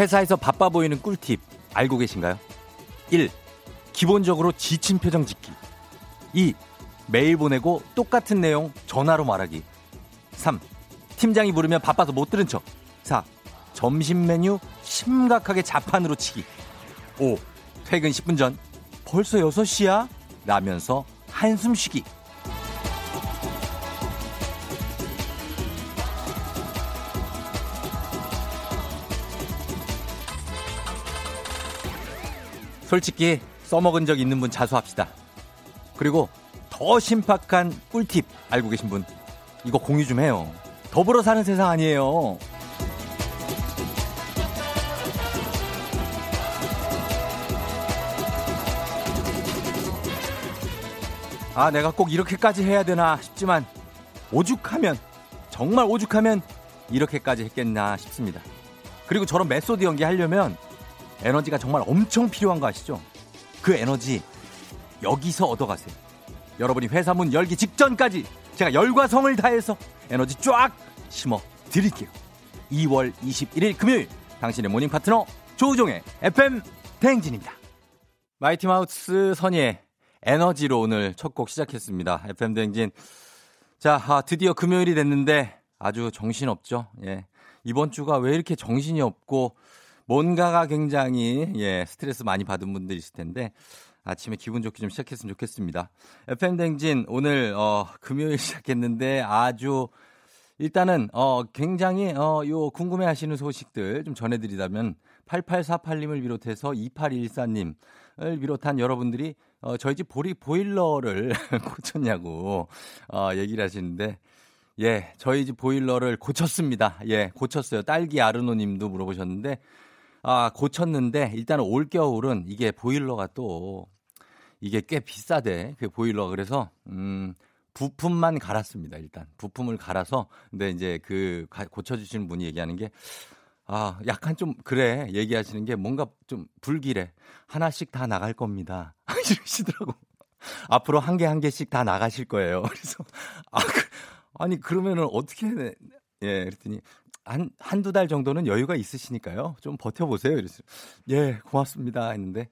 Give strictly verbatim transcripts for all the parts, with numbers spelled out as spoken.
회사에서 바빠 보이는 꿀팁 알고 계신가요? 일. 기본적으로 지친 표정 짓기. 이. 메일 보내고 똑같은 내용 전화로 말하기. 삼. 팀장이 부르면 바빠서 못 들은 척. 사. 점심 메뉴 심각하게 자판으로 치기. 오. 퇴근 십 분 전 벌써 여섯 시야? 라면서 한숨 쉬기. 솔직히 써먹은 적 있는 분 자수합시다. 그리고 더 신박한 꿀팁 알고 계신 분 이거 공유 좀 해요. 더불어 사는 세상 아니에요. 아, 내가 꼭 이렇게까지 해야 되나 싶지만 오죽하면, 정말 오죽하면 이렇게까지 했겠나 싶습니다. 그리고 저런 메소드 연기하려면 에너지가 정말 엄청 필요한 거 아시죠? 그 에너지 여기서 얻어가세요. 여러분이 회사 문 열기 직전까지 제가 열과 성을 다해서 에너지 쫙 심어 드릴게요. 이월 이십일일 금요일, 당신의 모닝 파트너 조우종의 에프엠 대행진입니다. 마이티 마우스 선의의 에너지로 오늘 첫 곡 시작했습니다. 에프엠 대행진. 자, 아, 드디어 금요일이 됐는데 아주 정신없죠. 예. 이번 주가 왜 이렇게 정신이 없고 뭔가가 굉장히, 예, 스트레스 많이 받은 분들 있을 텐데 아침에 기분 좋게 좀 시작했으면 좋겠습니다. 에프엠 대행진 오늘 어, 금요일 시작했는데 아주 일단은 어, 굉장히 어, 요 궁금해하시는 소식들 좀 전해드리자면 팔팔사팔님을 비롯해서 이팔일사님을 비롯한 여러분들이 어, 저희 집 보리 보일러를 고쳤냐고 어, 얘기를 하시는데, 예, 저희 집 보일러를 고쳤습니다. 예, 고쳤어요. 딸기 아르노님도 물어보셨는데, 아, 고쳤는데 일단 올 겨울은 이게 보일러가 또 이게 꽤 비싸대. 그 보일러. 그래서 음, 부품만 갈았습니다. 일단 부품을 갈아서. 근데 이제 그 고쳐 주시는 분이 얘기하는 게, 아, 약간 좀 그래. 얘기하시는 게 뭔가 좀 불길해. 하나씩 다 나갈 겁니다. 이러시더라고. 앞으로 한 개 한 개씩 다 나가실 거예요. 그래서 아, 그, 아니 그러면은 어떻게 해야 돼? 예, 그랬더니 한, 한두 달 정도는 여유가 있으시니까요. 좀 버텨보세요. 이랬어요. 예, 고맙습니다. 했는데,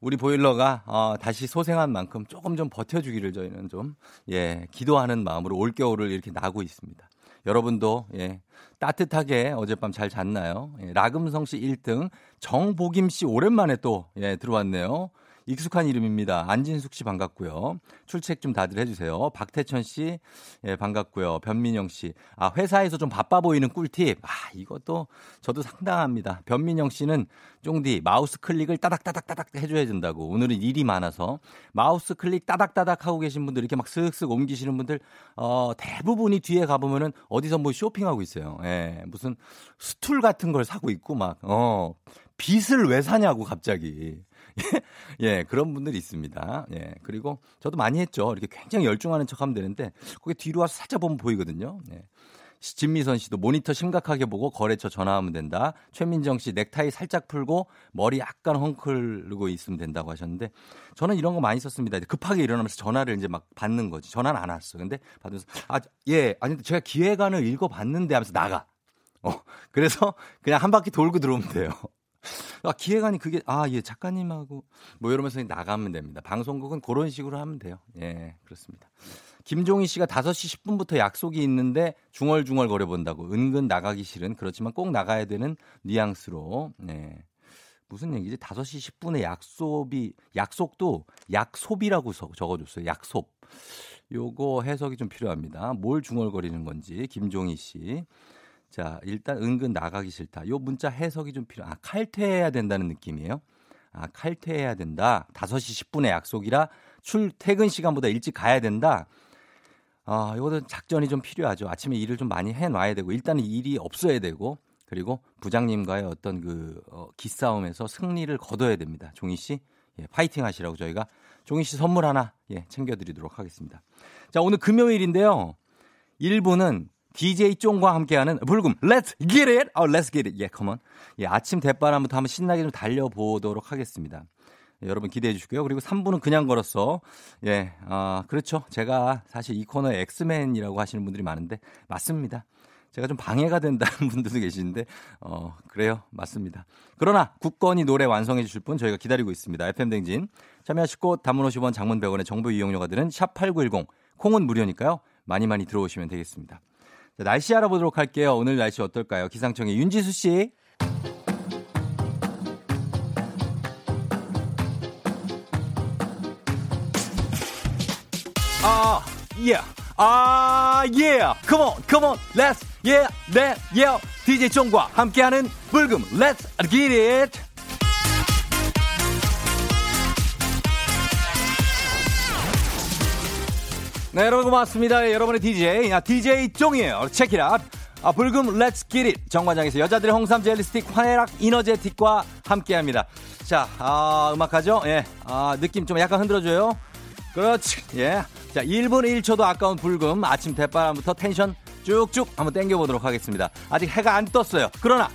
우리 보일러가, 어, 다시 소생한 만큼 조금 좀 버텨주기를 저희는 좀, 예, 기도하는 마음으로 올겨울을 이렇게 나고 있습니다. 여러분도, 예, 따뜻하게 어젯밤 잘 잤나요? 예, 라금성 씨 일 등, 정복임 씨 오랜만에 또, 예, 들어왔네요. 익숙한 이름입니다. 안진숙 씨 반갑고요. 출첵 좀 다들 해주세요. 박태천 씨, 예, 반갑고요. 변민영 씨, 아, 회사에서 좀 바빠 보이는 꿀팁. 아, 이것도 저도 상당합니다. 변민영 씨는 쫑디 마우스 클릭을 따닥따닥따닥 해줘야 된다고. 오늘은 일이 많아서 마우스 클릭 따닥따닥 하고 계신 분들, 이렇게 막 슥슥 옮기시는 분들, 어, 대부분이 뒤에 가보면은 어디서 뭐 쇼핑하고 있어요. 예, 무슨 스툴 같은 걸 사고 있고 막, 어, 빗을 왜 사냐고 갑자기. 예, 그런 분들이 있습니다. 예, 그리고 저도 많이 했죠. 이렇게 굉장히 열중하는 척 하면 되는데, 그게 뒤로 와서 살짝 보면 보이거든요. 예. 진미선 씨도 모니터 심각하게 보고 거래처 전화하면 된다. 최민정 씨 넥타이 살짝 풀고 머리 약간 헝클고 있으면 된다고 하셨는데, 저는 이런 거 많이 썼습니다. 급하게 일어나면서 전화를 이제 막 받는 거지. 전화는 안 왔어. 근데 받으면서, 아, 예, 아니, 제가 기획안을 읽어봤는데 하면서 나가. 어, 그래서 그냥 한 바퀴 돌고 들어오면 돼요. 아, 기획안이 그게, 아, 예, 작가님하고 뭐 이러면서 나가면 됩니다. 방송국은 그런 식으로 하면 돼요. 예, 그렇습니다. 김종희 씨가 다섯 시 십 분부터 약속이 있는데 중얼중얼 거려본다고. 은근 나가기 싫은, 그렇지만 꼭 나가야 되는 뉘앙스로. 예. 무슨 얘기지? 다섯 시 십 분에 약속이, 약속도 약소비라고 적어줬어요. 약속. 요거 해석이 좀 필요합니다. 뭘 중얼거리는 건지, 김종희 씨. 자, 일단 은근 나가기 싫다. 요 문자 해석이 좀 필요. 아, 칼퇴해야 된다는 느낌이에요? 아, 칼퇴해야 된다. 다섯 시 십 분에 약속이라 출퇴근 시간보다 일찍 가야 된다. 아, 요것도 작전이 좀 필요하죠. 아침에 일을 좀 많이 해놔야 되고, 일단은 일이 없어야 되고, 그리고 부장님과의 어떤 그 어, 기싸움에서 승리를 거둬야 됩니다. 종희 씨, 예, 파이팅 하시라고 저희가 종희 씨 선물 하나, 예, 챙겨드리도록 하겠습니다. 자, 오늘 금요일인데요. 일 부는 디제이 쫑과 함께하는 불금 Let's get it! Oh, let's get it! 예, yeah, come on. 예, 아침 대바람부터 한번 신나게 좀 달려보도록 하겠습니다. 예, 여러분 기대해 주시고요. 그리고 삼 부는 그냥 걸었어. 예, 아, 그렇죠. 제가 사실 이 코너에 엑스맨이라고 하시는 분들이 많은데 맞습니다. 제가 좀 방해가 된다는 분들도 계시는데 어, 그래요. 맞습니다. 그러나 굳건히 노래 완성해 주실 분 저희가 기다리고 있습니다. 에프엠 댕진 참여하시고 단문 오십 원 장문 백 원의 정보 이용료가 드는 샵 팔구일공 콩은 무료니까요. 많이 많이 들어오시면 되겠습니다. 자, 날씨 알아보도록 할게요. 오늘 날씨 어떨까요? 기상청의 윤지수 씨. 아, 예. 아, 예. Come on, come on. Let's. 예, 네, 예. 디제이 종과 함께하는 불금. Let's get it. 네, 여러분 고맙습니다. 여러분의 디제이, 아, 디제이 종이에요. Check it out. 아, 불금 Let's get it. 정관장에서 여자들의 홍삼 젤리스틱 화해락 이너제틱과 함께합니다. 자, 아, 음악하죠? 예. 아, 느낌 좀 약간 흔들어줘요. 그렇지. 예. 자, 일 분 일 초도 아까운 불금 아침 대바람부터 텐션 쭉쭉 한번 땡겨보도록 하겠습니다. 아직 해가 안 떴어요. 그러나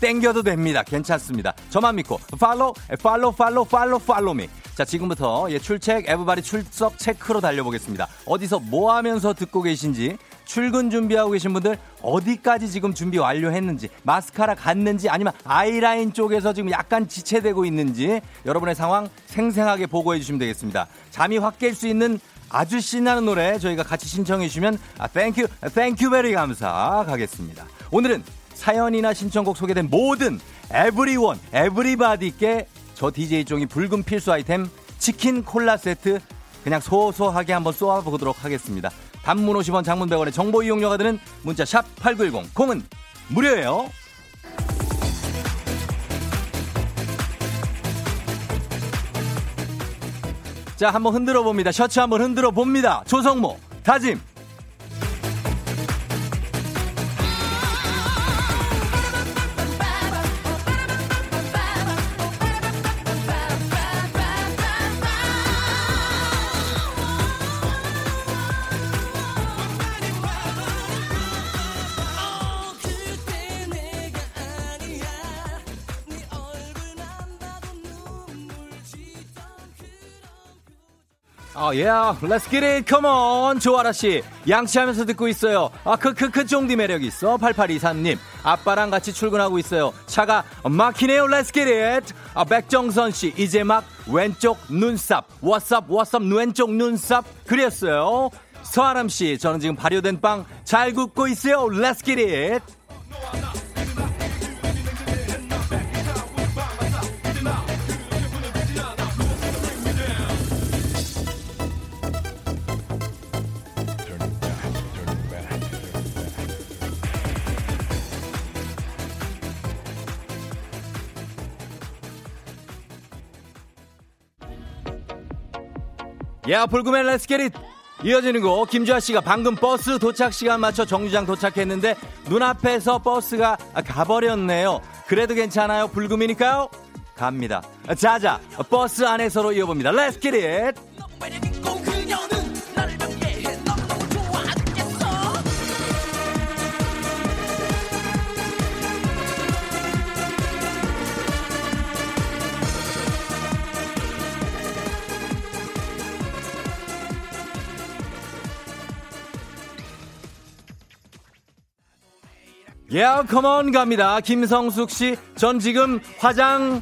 땡겨도 됩니다. 괜찮습니다. 저만 믿고 팔로우 팔로우 팔로우 팔로우 팔로우 미. 자, 지금부터 예, 출첵 에브바리 출석 체크로 달려보겠습니다. 어디서 뭐 하면서 듣고 계신지, 출근 준비하고 계신 분들 어디까지 지금 준비 완료했는지, 마스카라 갔는지, 아니면 아이라인 쪽에서 지금 약간 지체되고 있는지 여러분의 상황 생생하게 보고해 주시면 되겠습니다. 잠이 확 깰 수 있는 아주 신나는 노래 저희가 같이 신청해 주시면 아, 땡큐, 땡큐 베리 감사 가겠습니다. 오늘은 사연이나 신청곡 소개된 모든 에브리원, 에브리바디께 저 디제이종이 붉은 필수 아이템 치킨 콜라 세트 그냥 소소하게 한번 쏘아보도록 하겠습니다. 단문 오십 원 장문 백 원의 정보 이용료가 드는 문자 샵 팔구일공 공은 무료예요. 자, 한번 흔들어 봅니다. 셔츠 한번 흔들어 봅니다. 조성모 다짐. 아, 예, let's get it, come on. 조아라씨, 양치하면서 듣고 있어요. 아, 그, 그, 그, 쫑디 매력 있어. 팔팔이삼 님, 아빠랑 같이 출근하고 있어요. 차가 막히네요, let's get it. 아, 백정선씨, 이제 막 왼쪽 눈썹, 왓썹, 왓썹, 왼쪽 눈썹, 그렸어요. 서아람씨, 저는 지금 발효된 빵 잘 굽고 있어요, let's get it. 야, 불금의 Let's get it. 이어지는 곡 김주아씨가 방금 버스 도착 시간 맞춰 정류장 도착했는데 눈앞에서 버스가 가버렸네요. 그래도 괜찮아요, 불금이니까요. 갑니다. 자자 버스 안에서로 이어봅니다. Let's get it. Yeah, come on 갑니다. 김성숙 씨, 전 지금 화장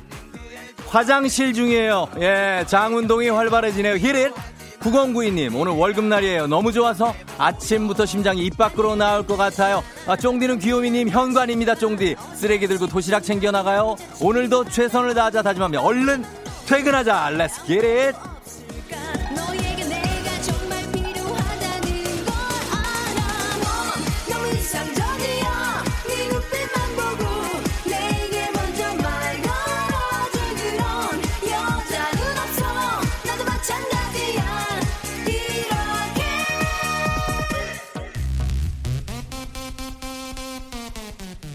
화장실 중이에요. 예, 장운동이 활발해지네요. 히릿. 구공구이 님, 오늘 월급날이에요. 너무 좋아서 아침부터 심장이 입 밖으로 나올 것 같아요. 아, 쫑디는 귀요미님 현관입니다. 쫑디 쓰레기 들고 도시락 챙겨 나가요. 오늘도 최선을 다하자 다짐하며 얼른 퇴근하자. Let's get it.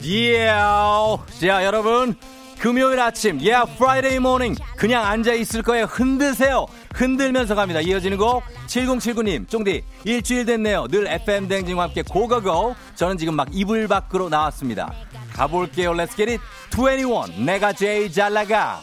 Yeah. 자, 여러분 금요일 아침 Yeah, Friday morning 그냥 앉아있을 거예요. 흔드세요. 흔들면서 갑니다. 이어지는 곡 칠공칠구 님 쫑디 일주일 됐네요. 늘 에프엠 댕진과 함께 고고고. 저는 지금 막 이불 밖으로 나왔습니다. 가볼게요. Let's get it. 이십일 내가 제일 잘 나가.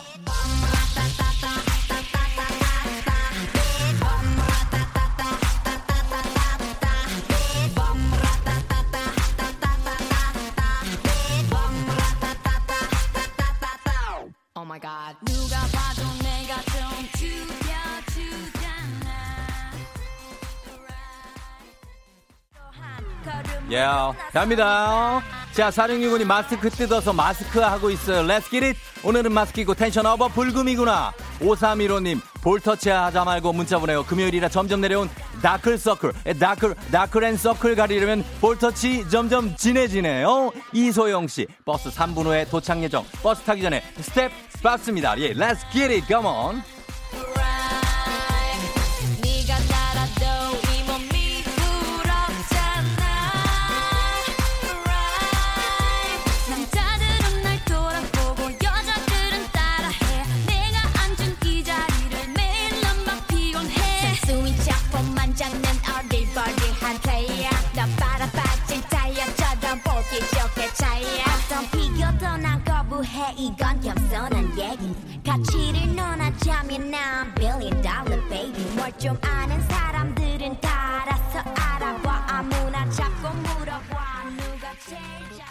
예, yeah. 갑니다. 자, 사령유군이 마스크 뜯어서 마스크 하고 있어요. Let's get it. 오늘은 마스크이고 텐션 업어 불금이구나. 오삼일오님 볼터치 하자 말고 문자 보내요. 금요일이라 점점 내려온 다클서클, 다클, 다클 앤 서클 가리려면 볼터치 점점 진해지네요. 이소영씨, 버스 삼 분 후에 도착 예정. 버스 타기 전에 스텝 밟습니다. 예, yeah. Let's get it. Come on. 이건 겸손한 얘기 가치를 논하자면 난 billion dollar baby 뭘 좀 아는 사람들은 다 알아서 알아봐 아무나 자꾸 물어봐 누가 제일 잘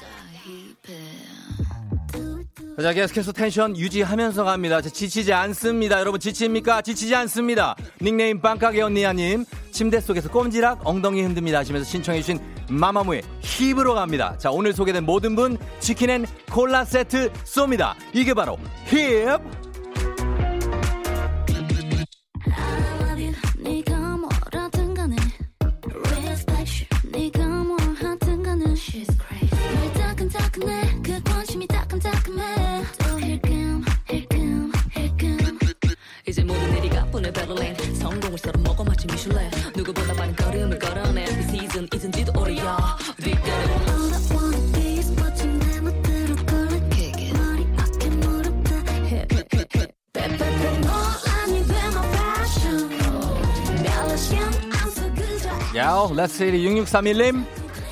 자, 계속해서 텐션 유지하면서 갑니다. 지치지 않습니다. 여러분 지칩니까? 지치지 않습니다. 닉네임 빵가게 언니야님 침대 속에서 꼼지락 엉덩이 흔듭니다 하시면서 신청해주신 마마무의 힙으로 갑니다. 자, 오늘 소개된 모든 분 치킨 앤 콜라 세트 쏩니다. 이게 바로 힙. 이제 모든 일이 가뿐해 베를린 성공을 서로 먹어 마치 미슐랭 누구보다 빠른 걸음을 걸어내 시즌 이젠지도 오래야 야오 렛츠리 육육삼일님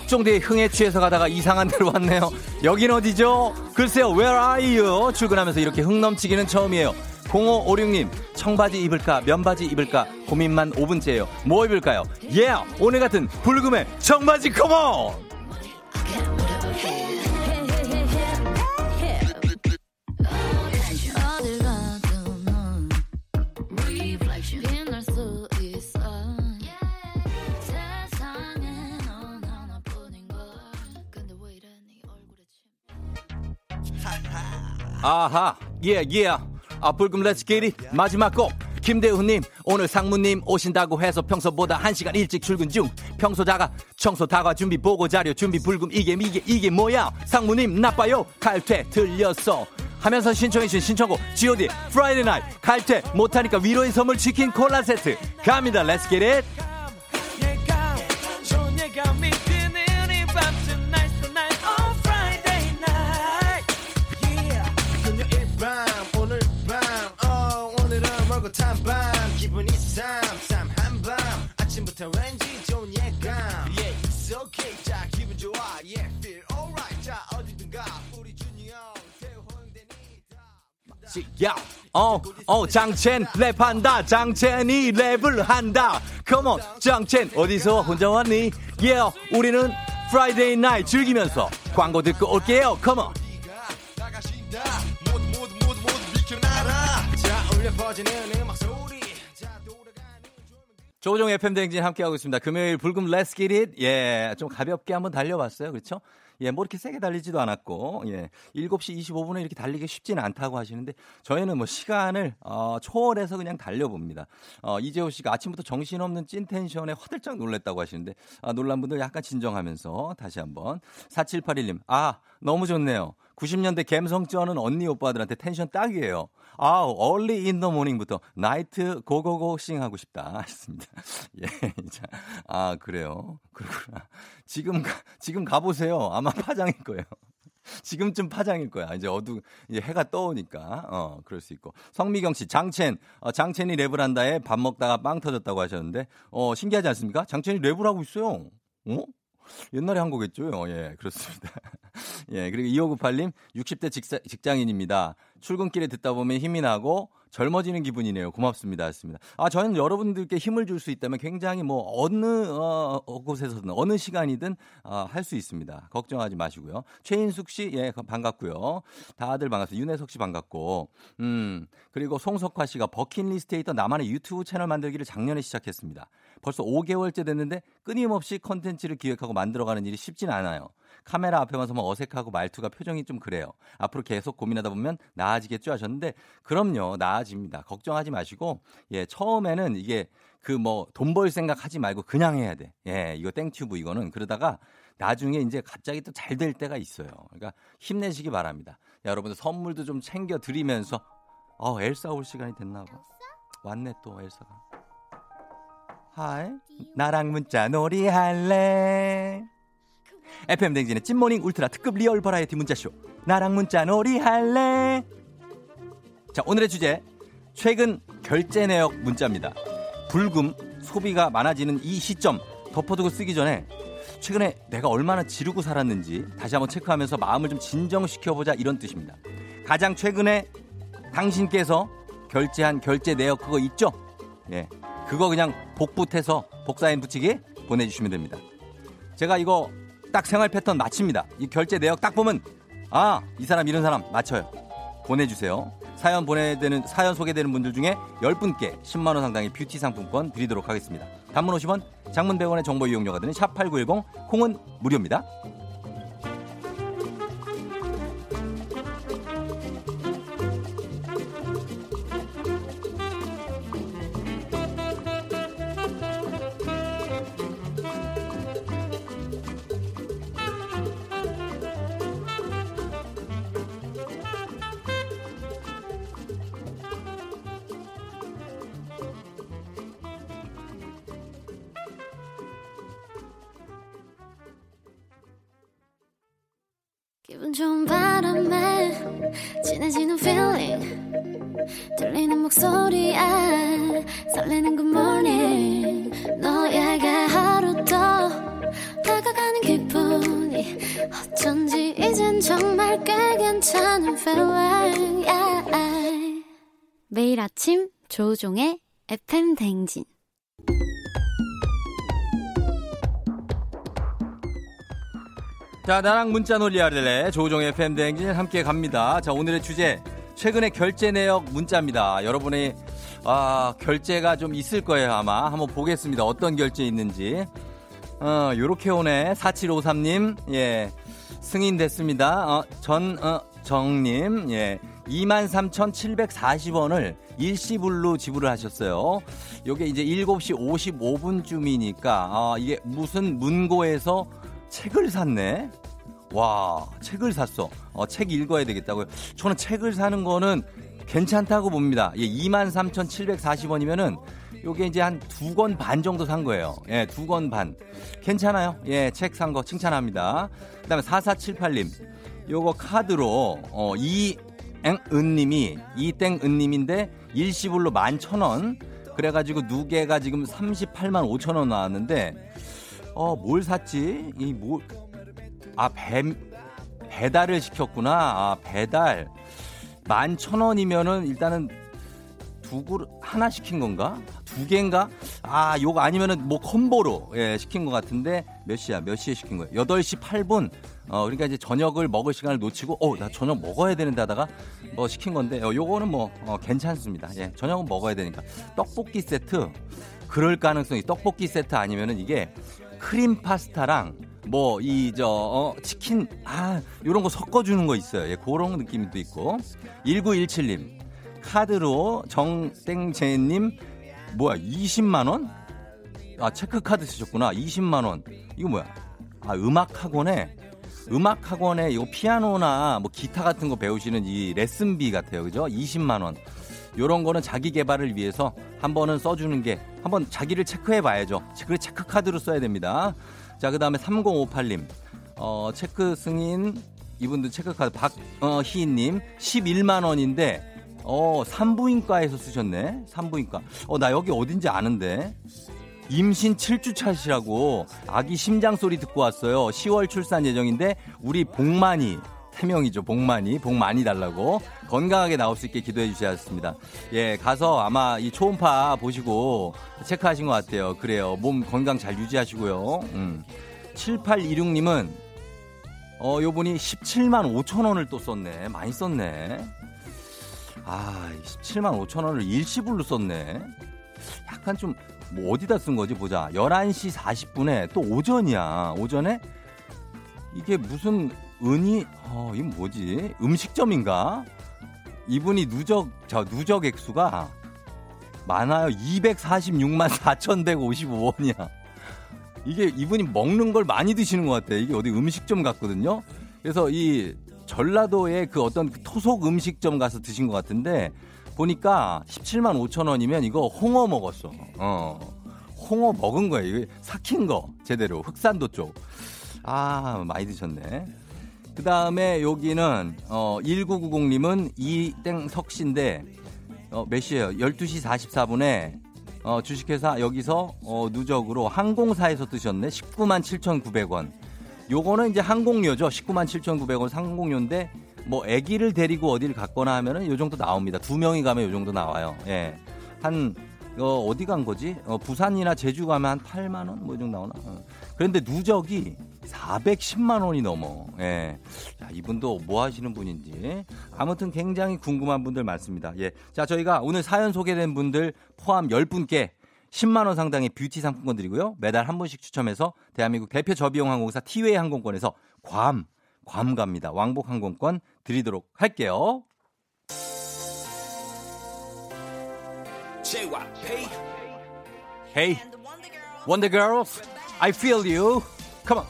쫑대에 흥에 취해서 가다가 이상한 데로 왔네요. 여긴 어디죠? 글쎄요 where are you? 출근하면서 이렇게 흥 넘치기는 처음이에요. 공오오육님 청바지 입을까 면바지 입을까 고민만 오 분째예요. 뭐 입을까요? 예 yeah, 오늘 같은 불금의 청바지 컴온. 아하 예 yeah, 예. Yeah. 아, 불금 렛츠 겟잇 마지막 곡 김대훈님 오늘 상무님 오신다고 해서 평소보다 한 시간 일찍 출근 중 평소 자가 청소 다과 준비 보고 자료 준비 불금 이게 이게 이게 뭐야 상무님 나빠요 칼퇴 들렸어 하면서 신청해주신 신청곡 지 오 디 프라이데이 나잇 칼퇴 못하니까 위로의 선물 치킨 콜라 세트 갑니다 렛츠 겟잇 야, 어, 어, 장첸 랩한다. 장첸이 랩을 한다. Come on, 장첸 어디서 혼자 왔니? Yeah, 우리는 Friday night 즐기면서 광고 듣고 올게요. Come on. 조우종 에프엠 대행진 함께하고 있습니다. 금요일 불금 Let's get it. 예, 좀 가볍게 한번 달려봤어요. 그렇죠? 예, 뭐 이렇게 세게 달리지도 않았고, 예, 일곱 시 이십오 분에 이렇게 달리기 쉽지는 않다고 하시는데, 저희는 뭐 시간을, 어, 초월해서 그냥 달려봅니다. 어, 이재호 씨가 아침부터 정신없는 찐 텐션에 화들짝 놀랬다고 하시는데, 아, 놀란 분들 약간 진정하면서 다시 한번. 사칠팔일님, 아, 너무 좋네요. 구십 년대 갬성 쩌는 언니 오빠들한테 텐션 딱이에요. 아우, early in the morning부터 나이트 고고고싱 하고 싶다. 했습니다. 예, 자, 아, 그래요. 그렇구나. 지금, 가, 지금 가보세요. 아마 파장일 거예요. 지금쯤 파장일 거야. 이제 어두, 이제 해가 떠오니까. 어, 그럴 수 있고. 성미경 씨, 장첸. 어, 장첸이 랩을 한다에 밥 먹다가 빵 터졌다고 하셨는데, 어, 신기하지 않습니까? 장첸이 랩을 하고 있어요. 어? 옛날에 한 거겠죠? 예, 그렇습니다. 예, 그리고 이오구팔님, 육십 대 직사, 직장인입니다. 출근길에 듣다 보면 힘이 나고, 젊어지는 기분이네요. 고맙습니다. 했습니다. 아, 저는 여러분들께 힘을 줄 수 있다면 굉장히 뭐 어느 어, 곳에서든 어느 시간이든 어, 할 수 있습니다. 걱정하지 마시고요. 최인숙 씨, 예, 반갑고요. 다들 반갑습니다. 윤혜석 씨 반갑고. 음, 그리고 송석화 씨가 버킷리스트에 있던 나만의 유튜브 채널 만들기를 작년에 시작했습니다. 벌써 오 개월째 됐는데 끊임없이 컨텐츠를 기획하고 만들어가는 일이 쉽진 않아요. 카메라 앞에만 서면 어색하고 말투가 표정이 좀 그래요. 앞으로 계속 고민하다 보면 나아지겠죠 하셨는데 그럼요. 나아집니다. 걱정하지 마시고 예, 처음에는 이게 그 뭐 돈 벌 생각 하지 말고 그냥 해야 돼. 예, 이거 땡튜브 이거는 그러다가 나중에 이제 갑자기 또 잘 될 때가 있어요. 그러니까 힘내시기 바랍니다. 여러분들 선물도 좀 챙겨 드리면서 어, 엘사 올 시간이 됐나 봐. 왔네 또 엘사가. 하이. 나랑 문자 놀이 할래. 에프엠 댕진의 찐모닝 울트라 특급 리얼 버라이어티 문자쇼 나랑 문자 놀이 할래. 자, 오늘의 주제 최근 결제 내역 문자입니다. 불금 소비가 많아지는 이 시점 덮어두고 쓰기 전에 최근에 내가 얼마나 지르고 살았는지 다시 한번 체크하면서 마음을 좀 진정시켜보자 이런 뜻입니다. 가장 최근에 당신께서 결제한 결제 내역 그거 있죠? 예, 그거 그냥 복붙해서 복사인 붙이기 보내주시면 됩니다. 제가 이거 딱 생활 패턴 맞춥니다. 이 결제 내역 딱 보면 아, 이 사람 이런 사람 맞춰요. 보내주세요. 사연 보내되는 사연 소개되는 분들 중에 열 분께 십만 원 상당의 뷰티 상품권 드리도록 하겠습니다. 단문 오십 원, 장문 백 원의 정보 이용료가 드는 샵팔구일공 콩은 무료입니다. 기분 좋은 바람에 진해지는 feeling 들리는 목소리에 설레는 good morning 너에게 하루 더 다가가는 기분이 어쩐지 이젠 정말 꽤 괜찮은 feeling yeah. 매일 아침 조우종의 에프엠 댕진. 자, 나랑 문자 놀이 할래. 조우종의 에프엠 대행진 함께 갑니다. 자, 오늘의 주제 최근의 결제 내역 문자입니다. 여러분의 아, 결제가 좀 있을 거예요 아마. 한번 보겠습니다. 어떤 결제 있는지. 어, 요렇게 오네. 사칠오삼 님. 예. 승인 됐습니다. 어, 전 어, 정님. 예. 이만 삼천칠백사십 원을 일시불로 지불을 하셨어요. 요게 이제 일곱 시 오십오 분쯤이니까 아, 이게 무슨 문고에서 책을 샀네? 와, 책을 샀어. 어, 책 읽어야 되겠다고요. 저는 책을 사는 거는 괜찮다고 봅니다. 예, 이만 삼천칠백사십 원이면은 요게 이제 한 두 권 반 정도 산 거예요. 예, 두 권 반. 괜찮아요. 예, 책 산 거 칭찬합니다. 그 다음에 사사칠팔 님. 요거 카드로, 어, 이땡은 님이, 이땡은 님인데 일시불로 만 천 원. 그래가지고 두 개가 지금 삼십팔만 오천 원 나왔는데, 어, 뭘 샀지? 이 뭐, 아, 배, 배달을 시켰구나. 아, 배달. 만 천 원이면은 일단은 두 그릇, 하나 시킨 건가? 두 개인가? 아, 요거 아니면은 뭐 콤보로, 예, 시킨 것 같은데, 몇 시야? 몇 시에 시킨 거예요? 여덟 시 팔 분. 어, 그러니까 이제 저녁을 먹을 시간을 놓치고, 어, 나 저녁 먹어야 되는데 하다가 뭐 시킨 건데, 어, 요거는 뭐, 어, 괜찮습니다. 예, 저녁은 먹어야 되니까. 떡볶이 세트. 그럴 가능성이, 떡볶이 세트 아니면은 이게, 크림 파스타랑 뭐 이 저 어, 치킨 아 요런 거 섞어주는 거 있어요. 예, 그런 느낌도 있고. 일구일칠 님 카드로 정땡재님 뭐야 이십만 원? 아 체크카드 쓰셨구나. 이십만 원 이거 뭐야? 아 음악학원에 음악학원에 이거 피아노나 뭐 기타 같은 거 배우시는 이 레슨비 같아요. 그죠? 이십만 원 요런 거는 자기 개발을 위해서 한 번은 써주는 게 한번 자기를 체크해 봐야죠. 그래 체크카드로 써야 됩니다. 자, 그 다음에 삼공오팔 님 어, 체크 승인 이분도 체크카드 박희인님 어, 십일만 원인데 어, 산부인과에서 쓰셨네. 산부인과 어, 나 여기 어딘지 아는데 임신 칠 주 차시라고 아기 심장소리 듣고 왔어요. 시월 출산 예정인데 우리 복만이 태명이죠. 복 많이, 복 많이 달라고 건강하게 나올 수 있게 기도해 주셔야겠습니다. 예, 가서 아마 이 초음파 보시고 체크하신 것 같아요. 그래요. 몸 건강 잘 유지하시고요. 음. 칠팔이육님은 어, 요분이 십칠만 오천 원을 또 썼네. 많이 썼네. 아, 십칠만 오천 원을 일시불로 썼네. 약간 좀 뭐 어디다 쓴 거지 보자. 열한 시 사십 분에 또 오전이야. 오전에 이게 무슨 은이 어, 이건 뭐지? 음식점인가? 이분이 누적 저 누적 액수가 많아요. 이백사십육만 사천백오십오 원이야. 이게 이분이 먹는 걸 많이 드시는 것 같아. 이게 어디 음식점 같거든요. 그래서 이 전라도의 그 어떤 토속 음식점 가서 드신 것 같은데 보니까 십칠만 오천 원이면 이거 홍어 먹었어. 어, 홍어 먹은 거예요. 이거 삭힌 거 제대로 흑산도 쪽. 아, 많이 드셨네. 그 다음에 여기는 어, 일구구공님은 이땡석씨인데 어, 몇 시예요? 열두 시 사십사 분에 어, 주식회사 여기서 어, 누적으로 항공사에서 드셨네. 십구만 칠천구백 원. 요거는 이제 항공료죠. 십구만 칠천구백 원 항공료인데 뭐 아기를 데리고 어디를 갔거나 하면은 요 정도 나옵니다. 두 명이 가면 요 정도 나와요. 예, 한 어, 어디 간 거지? 어, 부산이나 제주 가면 한 팔만 원 뭐 이 정도 나오나? 어. 그런데 누적이 사백십만 원이 넘어. 예, 자, 이분도 뭐 하시는 분인지 아무튼 굉장히 궁금한 분들 많습니다. 예, 자 저희가 오늘 사연 소개된 분들 포함 열 분께 십만 원 상당의 뷰티 상품권 드리고요. 매달 한 분씩 추첨해서 대한민국 대표 저비용 항공사 티웨이 항공권에서 괌, 괌 갑니다. 왕복 항공권 드리도록 할게요. Hey, Wonder Girls, I feel you. Come on.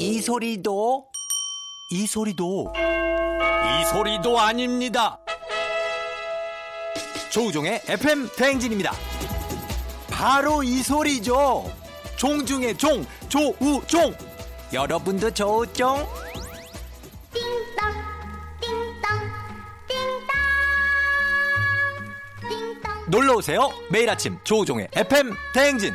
이 소리도 이 소리도 이 소리도 아닙니다. 조우종의 에프엠 대행진입니다. 바로 이 소리죠. 종중의 종, 조우종. 여러분도 조우종 띵동 띵동 띵동 띵동 놀러오세요. 매일 아침 조우종의 에프엠 대행진.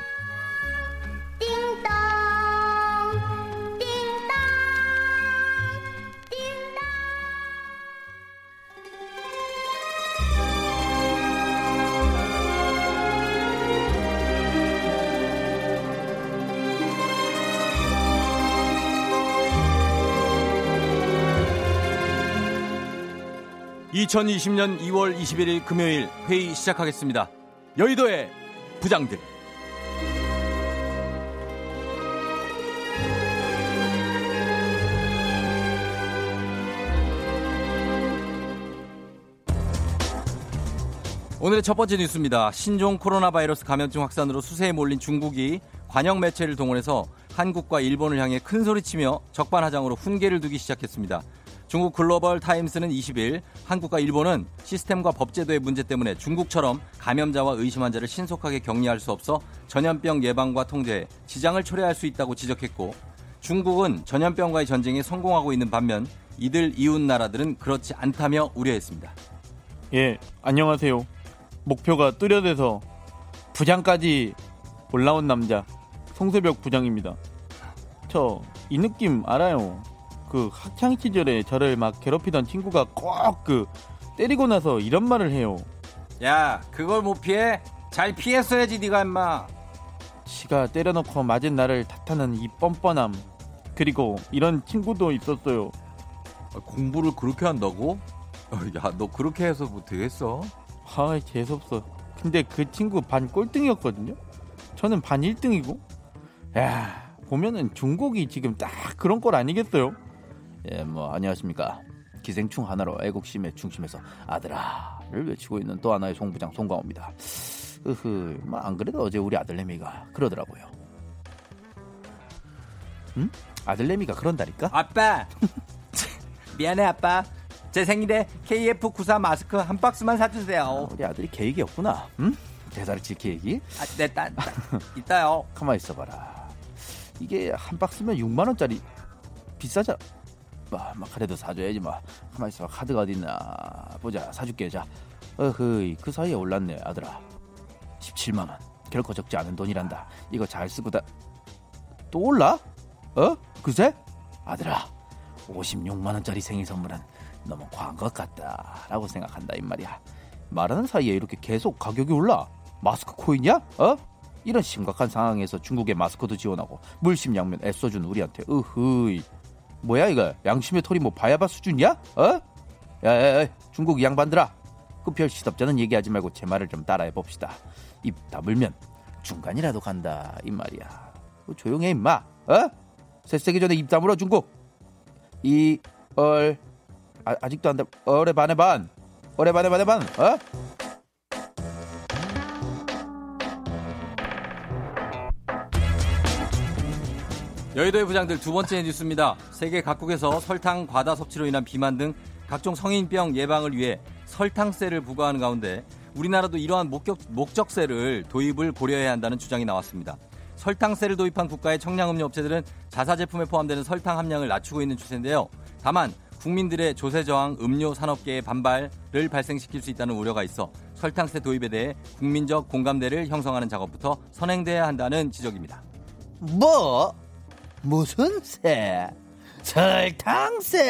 이천이십년 이월 이십일일 금요일 회의 시작하겠습니다. 여의도의 부장들. 오늘의 첫 번째 뉴스입니다. 신종 코로나 바이러스 감염증 확산으로 수세에 몰린 중국이 관영 매체를 동원해서 한국과 일본을 향해 큰소리치며 적반하장으로 훈계를 두기 시작했습니다. 중국 글로벌 타임스는 이십일 한국과 일본은 시스템과 법제도의 문제 때문에 중국처럼 감염자와 의심 환자를 신속하게 격리할 수 없어 전염병 예방과 통제에 지장을 초래할 수 있다고 지적했고, 중국은 전염병과의 전쟁에 성공하고 있는 반면 이들 이웃 나라들은 그렇지 않다며 우려했습니다. 예, 안녕하세요. 목표가 뚜렷해서 부장까지 올라온 남자 송세벽 부장입니다. 저 이 느낌 알아요. 그 학창 시절에 저를 막 괴롭히던 친구가 꼭 그 때리고 나서 이런 말을 해요. 야, 그걸 못 피해? 잘 피했어야지 네가 인마. 지가 때려놓고 맞은 나를 탓하는 이 뻔뻔함. 그리고 이런 친구도 있었어요. 공부를 그렇게 한다고? 야, 너 그렇게 해서 뭐 되겠어? 아, 재수없어. 근데 그 친구 반 꼴등이었거든요. 저는 반 일 등이고. 야, 보면은 중국이 지금 딱 그런 꼴 아니겠어요? 예, 뭐 안녕하십니까. 기생충 하나로 애국심의 중심에서 아들아를 외치고 있는 또 하나의 송부장 송광호입니다. 으흐, 막 안 그래도 어제 우리 아들내미가 그러더라고요. 응? 아들내미가 그런다니까? 아빠 미안해 아빠. 제 생일에 케이에프 구십사 마스크 한 박스만 사주세요. 아, 우리 아들이 계획이 없구나. 응? 대사리치 계획이? 아, 네, 딴, 딴, 있다요. 가만 있어봐라. 이게 한 박스면 육만 원짜리 비싸잖아. 막, 막 카드도 사줘야지 막. 가만 있어봐. 카드가 어디 있나 보자. 사줄게. 자, 어허이, 그 사이에 올랐네 아들아. 십칠만 원. 결코 적지 않은 돈이란다. 이거 잘 쓰고 다. 또 올라? 어? 그새? 아들아, 오십육만 원짜리 생일 선물은 너무 과한 것 같다라고 생각한다 이 말이야. 말하는 사이에 이렇게 계속 가격이 올라. 마스크 코인이야? 어? 이런 심각한 상황에서 중국에 마스크도 지원하고 물심양면 애써준 우리한테 으흐이, 뭐야 이거 양심의 털이 뭐 바야바 수준이야? 어? 야야야, 중국 이 양반들아, 그 별 시덥잖은 얘기하지 말고 제 말을 좀 따라해 봅시다. 입 다물면 중간이라도 간다 이 말이야. 조용해 임마. 어? 새세기 전에 입 다물어 중국. 이 얼 아, 아직도 안 돼. 얼에 반에 반. 얼에 반에 반에 반. 어? 여의도의 부장들 두 번째 뉴스입니다. 세계 각국에서 설탕 과다 섭취로 인한 비만 등 각종 성인병 예방을 위해 설탕세를 부과하는 가운데 우리나라도 이러한 목격, 목적세를 도입을 고려해야 한다는 주장이 나왔습니다. 설탕세를 도입한 국가의 청량음료 업체들은 자사 제품에 포함되는 설탕 함량을 낮추고 있는 추세인데요. 다만 국민들의 조세 저항, 음료 산업계의 반발을 발생시킬 수 있다는 우려가 있어 설탕세 도입에 대해 국민적 공감대를 형성하는 작업부터 선행돼야 한다는 지적입니다. 뭐? 무슨 세? 설탕세?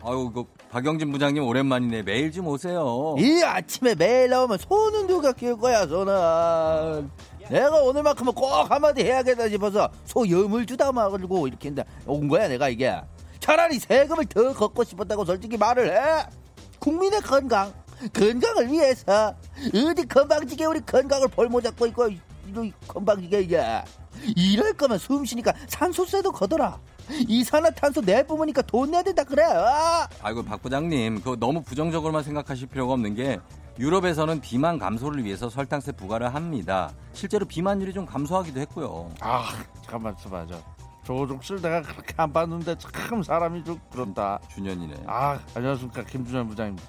아유, 그 박영진 부장님 오랜만이네. 매일 좀 오세요. 이 아침에 매일 나오면 손은 누가 낄 거야, 손은. 내가 오늘만큼은 꼭 한마디 해야겠다 싶어서 소염을 주다 말고 이렇게 온 거야 내가. 이게 차라리 세금을 더 걷고 싶었다고 솔직히 말을 해. 국민의 건강, 건강을 위해서 어디 건방지게 우리 건강을 볼모잡고 있고 이런 건방지게 이게. 이럴 거면 숨 쉬니까 산소세도 걷어라. 이산화탄소 내뿜으니까 돈 내야 된다 그래. 아! 아이고 박 부장님, 그거 너무 부정적으로만 생각하실 필요가 없는 게 유럽에서는 비만 감소를 위해서 설탕세 부과를 합니다. 실제로 비만율이 좀 감소하기도 했고요. 아 잠깐만 좀 저 조종실 내가 그렇게 안 봤는데 참 사람이 좀 그렇다. 준현이네. 아 안녕하십니까 김준현 부장입니다.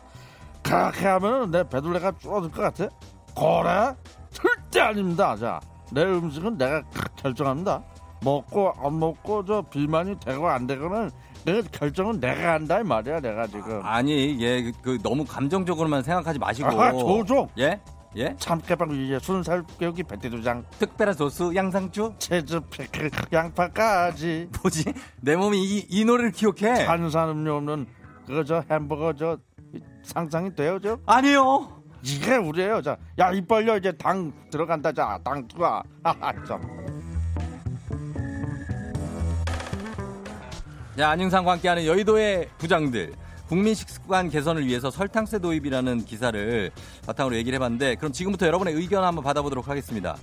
그렇게 하면 내 배둘레가 줄어들 것 같아? 그래? 절대 아닙니다. 자, 내 음식은 내가 결정합니다. 먹고 안 먹고 저 비만이 되고 안 되고는 내 결정은 내가 한다 이 말이야 내가 지금. 아니 예, 그 너무 감정적으로만 생각하지 마시고. 아, 조종. 예? 예? 참깨빵 위에 순살 뼈기 배태두장 특별한 소스 양상추 채즙 양파까지. 뭐지? 내 몸이 이, 이 노래를 기억해? 탄산음료 없는 그저 햄버거 저 상상이 돼요 저? 아니요. 이게 우리예요. 자, 야 입 벌려 이제 당 들어간다. 자, 당 들어와. 하하 참. 자, 안윤상과 함께하는 여의도의 부장들. 국민 식습관 개선을 위해서 설탕세 도입이라는 기사를 바탕으로 얘기를 해봤는데, 그럼 지금부터 여러분의 의견 한번 받아보도록 하겠습니다.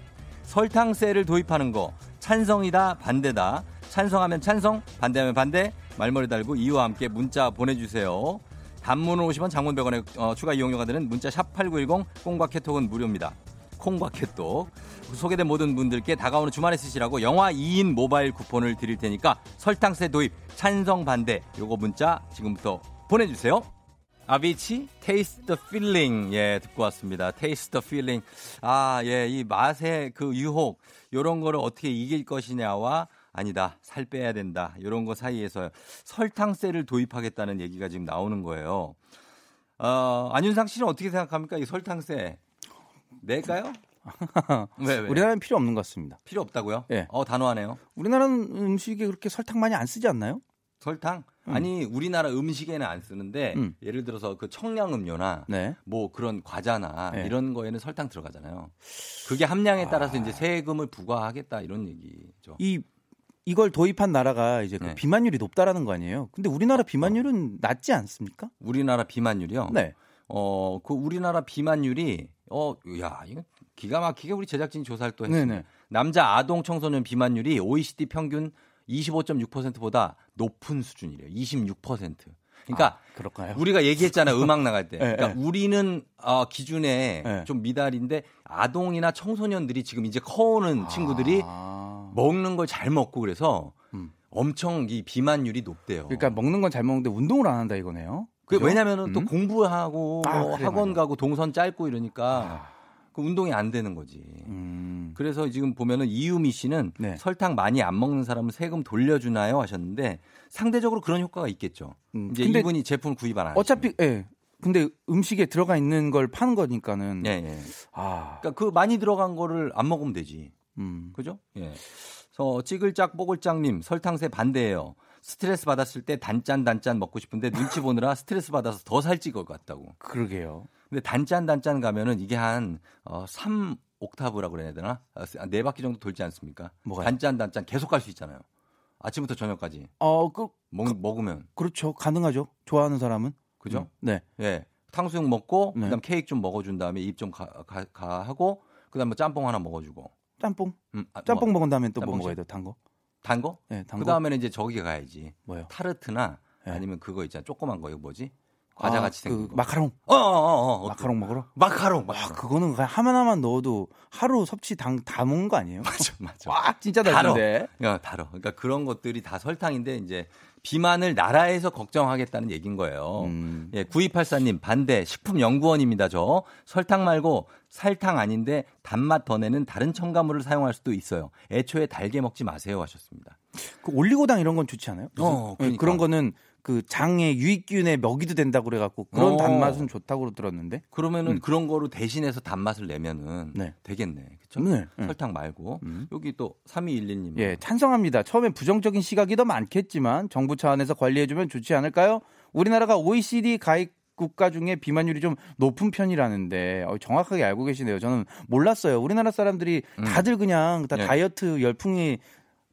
설탕세를 도입하는 거 찬성이다 반대다. 찬성하면 찬성, 반대하면 반대. 말머리 달고 이유와 함께 문자 보내주세요. 단문은 오십 원, 장문 백 원의 어, 추가 이용료가 되는 문자 샵팔구일공, 콩과 캐톡은 무료입니다. 콩과 캐톡. 소개된 모든 분들께 다가오는 주말에 쓰시라고 영화 이 인 모바일 쿠폰을 드릴 테니까 설탕세 도입 찬성 반대 요거 문자 지금부터 보내주세요. 아비치 Taste the Feeling 예 듣고 왔습니다. Taste the Feeling. 아 예, 이 맛의 그 유혹 요런 거를 어떻게 이길 것이냐와 아니다 살 빼야 된다 요런 거 사이에서 설탕세를 도입하겠다는 얘기가 지금 나오는 거예요. 어, 안윤상 씨는 어떻게 생각합니까? 이 설탕세 낼까요? 왜, 왜? 우리나라는 필요 없는 것 같습니다. 필요 없다고요? 예. 어 단호하네요. 우리나라는 음식에 그렇게 설탕 많이 안 쓰지 않나요? 설탕? 음. 아니 우리나라 음식에는 안 쓰는데 음. 예를 들어서 그 청량음료나 네. 뭐 그런 과자나 네. 이런 거에는 설탕 들어가잖아요. 그게 함량에 따라서 아... 이제 세금을 부과하겠다 이런 얘기죠. 이 이걸 도입한 나라가 이제 그 네. 비만율이 높다라는 거 아니에요? 근데 우리나라 비만율은 낮지 않습니까? 우리나라 비만율이요? 네. 어, 그 우리나라 비만율이 어, 야 이거 기가 막히게 우리 제작진이 조사를 또 했습니다. 네네. 남자 아동 청소년 비만율이 오이시디 평균 이십오 점 육 퍼센트보다 높은 수준이래요. 이십육 퍼센트. 그러니까 아, 우리가 얘기했잖아요. 음악 나갈 때. 네, 그러니까 네. 우리는 어, 기준에 네. 좀 미달인데 아동이나 청소년들이 지금 이제 커오는 아... 친구들이 먹는 걸 잘 먹고 그래서 음. 엄청 이 비만율이 높대요. 그러니까 먹는 건 잘 먹는데 운동을 안 한다 이거네요. 그 왜냐면은 음? 또 공부하고 아, 뭐 그래, 학원 맞아. 가고 동선 짧고 이러니까 아. 그 운동이 안 되는 거지. 음. 그래서 지금 보면은 이유미 씨는 네. 설탕 많이 안 먹는 사람은 세금 돌려주나요 하셨는데 상대적으로 그런 효과가 있겠죠. 음. 이제 이분이 제품 구입 안 하시면 어차피 예. 근데 음식에 들어가 있는 걸 파는 거니까는 예, 예. 아. 그러니까 그 많이 들어간 거를 안 먹으면 되지. 음. 그죠? 예. 그래서 찌글짝 뽀글짝 님 설탕세 반대예요. 스트레스 받았을 때 단짠 단짠 먹고 싶은데 눈치 보느라 스트레스 받아서 더 살찔 것 같다고. 그러게요. 근데 단짠 단짠 가면은 이게 한 어, 삼 옥타브라고 그래야 되나? 네 바퀴 정도 돌지 않습니까? 뭐가요? 단짠 단짠 계속 갈 수 있잖아요. 아침부터 저녁까지. 어, 그 먹, 가, 먹으면. 그렇죠. 가능하죠. 좋아하는 사람은. 그죠? 음, 네. 예. 탕수육 먹고 네. 그다음 케이크 좀 먹어 준 다음에 입 좀 가, 가, 가 하고 그다음에 뭐 짬뽕 하나 먹어 주고. 짬뽕? 음, 아, 짬뽕 뭐, 먹은 다음에 또 뭐 먹어야 돼요? 단 거? 단 거? 네, 단 거. 그다음에는 이제 저기 가야지. 뭐요? 타르트나 네. 아니면 그거 있잖아. 조그만 거. 이거 뭐지? 과자 같이 아, 생긴 그 거. 마카롱. 어, 어, 어, 어. 마카롱 먹으러? 마카롱. 마카롱. 와, 그거는 그냥 하나만 넣어도 하루 섭취 당, 다 먹는 거 아니에요? 맞아, 맞아. 와, 진짜 다른데. 야, 달어. 그러니까 그런 것들이 다 설탕인데 이제 비만을 나라에서 걱정하겠다는 얘긴 거예요. 음. 예, 구이팔사 님 반대. 식품연구원입니다. 저 설탕 말고 설탕 아닌데 단맛 더 내는 다른 첨가물을 사용할 수도 있어요. 애초에 달게 먹지 마세요 하셨습니다. 그 올리고당 이런 건 좋지 않아요? 어, 그러니까. 그런 거는 그 장에 유익균에 먹이도 된다고 그래갖고 그런 어. 단맛은 좋다고 들었는데. 그러면은 음. 그런 거로 대신해서 단맛을 내면은 네. 되겠네. 그렇죠? 네. 설탕 말고. 음. 여기 또 삼이일이 님. 예, 찬성합니다. 처음엔 부정적인 시각이 더 많겠지만 정부 차원에서 관리해주면 좋지 않을까요? 우리나라가 오이시디 가입 국가 중에 비만율이 좀 높은 편이라는데 정확하게 알고 계시네요. 저는 몰랐어요. 우리나라 사람들이 음. 다들 그냥 다 네. 다이어트 열풍이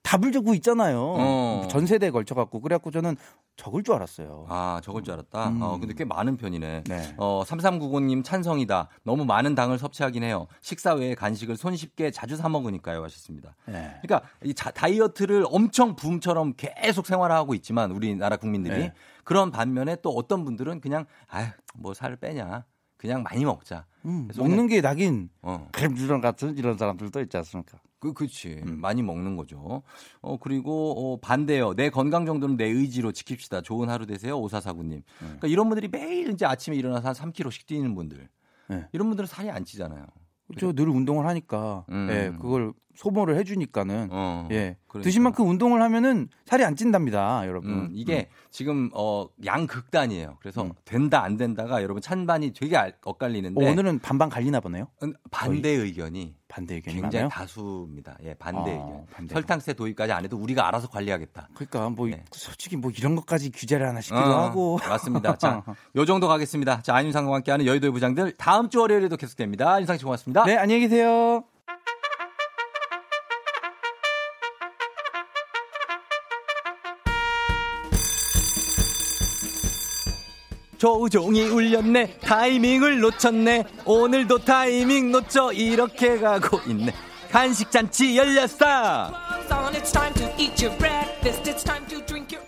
답을 주고 있잖아요. 어. 전 세대에 걸쳐갖고. 그래갖고 저는 적을 줄 알았어요. 아, 적을 줄 알았다? 음. 어, 근데 꽤 많은 편이네. 네. 어, 삼삼구오 님 찬성이다. 너무 많은 당을 섭취하긴 해요. 식사 외에 간식을 손쉽게 자주 사먹으니까요. 하셨습니다. 네. 그러니까 이 자, 다이어트를 엄청 붐처럼 계속 생활하고 있지만 우리나라 국민들이. 네. 그런 반면에 또 어떤 분들은 그냥 아휴, 뭐 살을 빼냐. 그냥 많이 먹자. 음, 먹는 게 낙인. 어. 그런 같은 이런 사람들도 있지 않습니까? 그, 그치. 음. 많이 먹는 거죠. 어, 그리고, 어, 반대요. 내 건강 정도는 내 의지로 지킵시다. 좋은 하루 되세요. 오사사구 님. 네. 그러니까 이런 분들이 매일 이제 아침에 일어나서 한 삼 킬로그램씩 뛰는 분들. 네. 이런 분들은 살이 안 찌잖아요. 그렇죠. 늘 운동을 하니까. 음. 예, 그걸 소모를 해주니까는. 어, 예. 그러니까. 드신 만큼 운동을 하면은 살이 안 찐답니다. 여러분. 음, 이게 음. 지금, 어, 양극단이에요. 그래서 음. 된다, 안 된다가 여러분 찬반이 되게 엇갈리는데. 어, 오늘은 반반 갈리나 보네요? 반대 의견이. 반대 의견이 굉장히 많아요? 다수입니다. 예, 반대 아, 의견. 반대로. 설탕세 도입까지 안 해도 우리가 알아서 관리하겠다. 그러니까 뭐 네. 솔직히 뭐 이런 것까지 규제를 하나 시키기도 어, 하고. 맞습니다. 자, 요 정도 가겠습니다. 자, 안윤상과 함께하는 여의도의 부장들 다음 주 월요일에도 계속됩니다. 안윤상 씨 고맙습니다. 네, 안녕히 계세요. 조우종이 울렸네. 타이밍을 놓쳤네. 오늘도 타이밍 놓쳐 이렇게 가고 있네. 간식잔치 열렸어.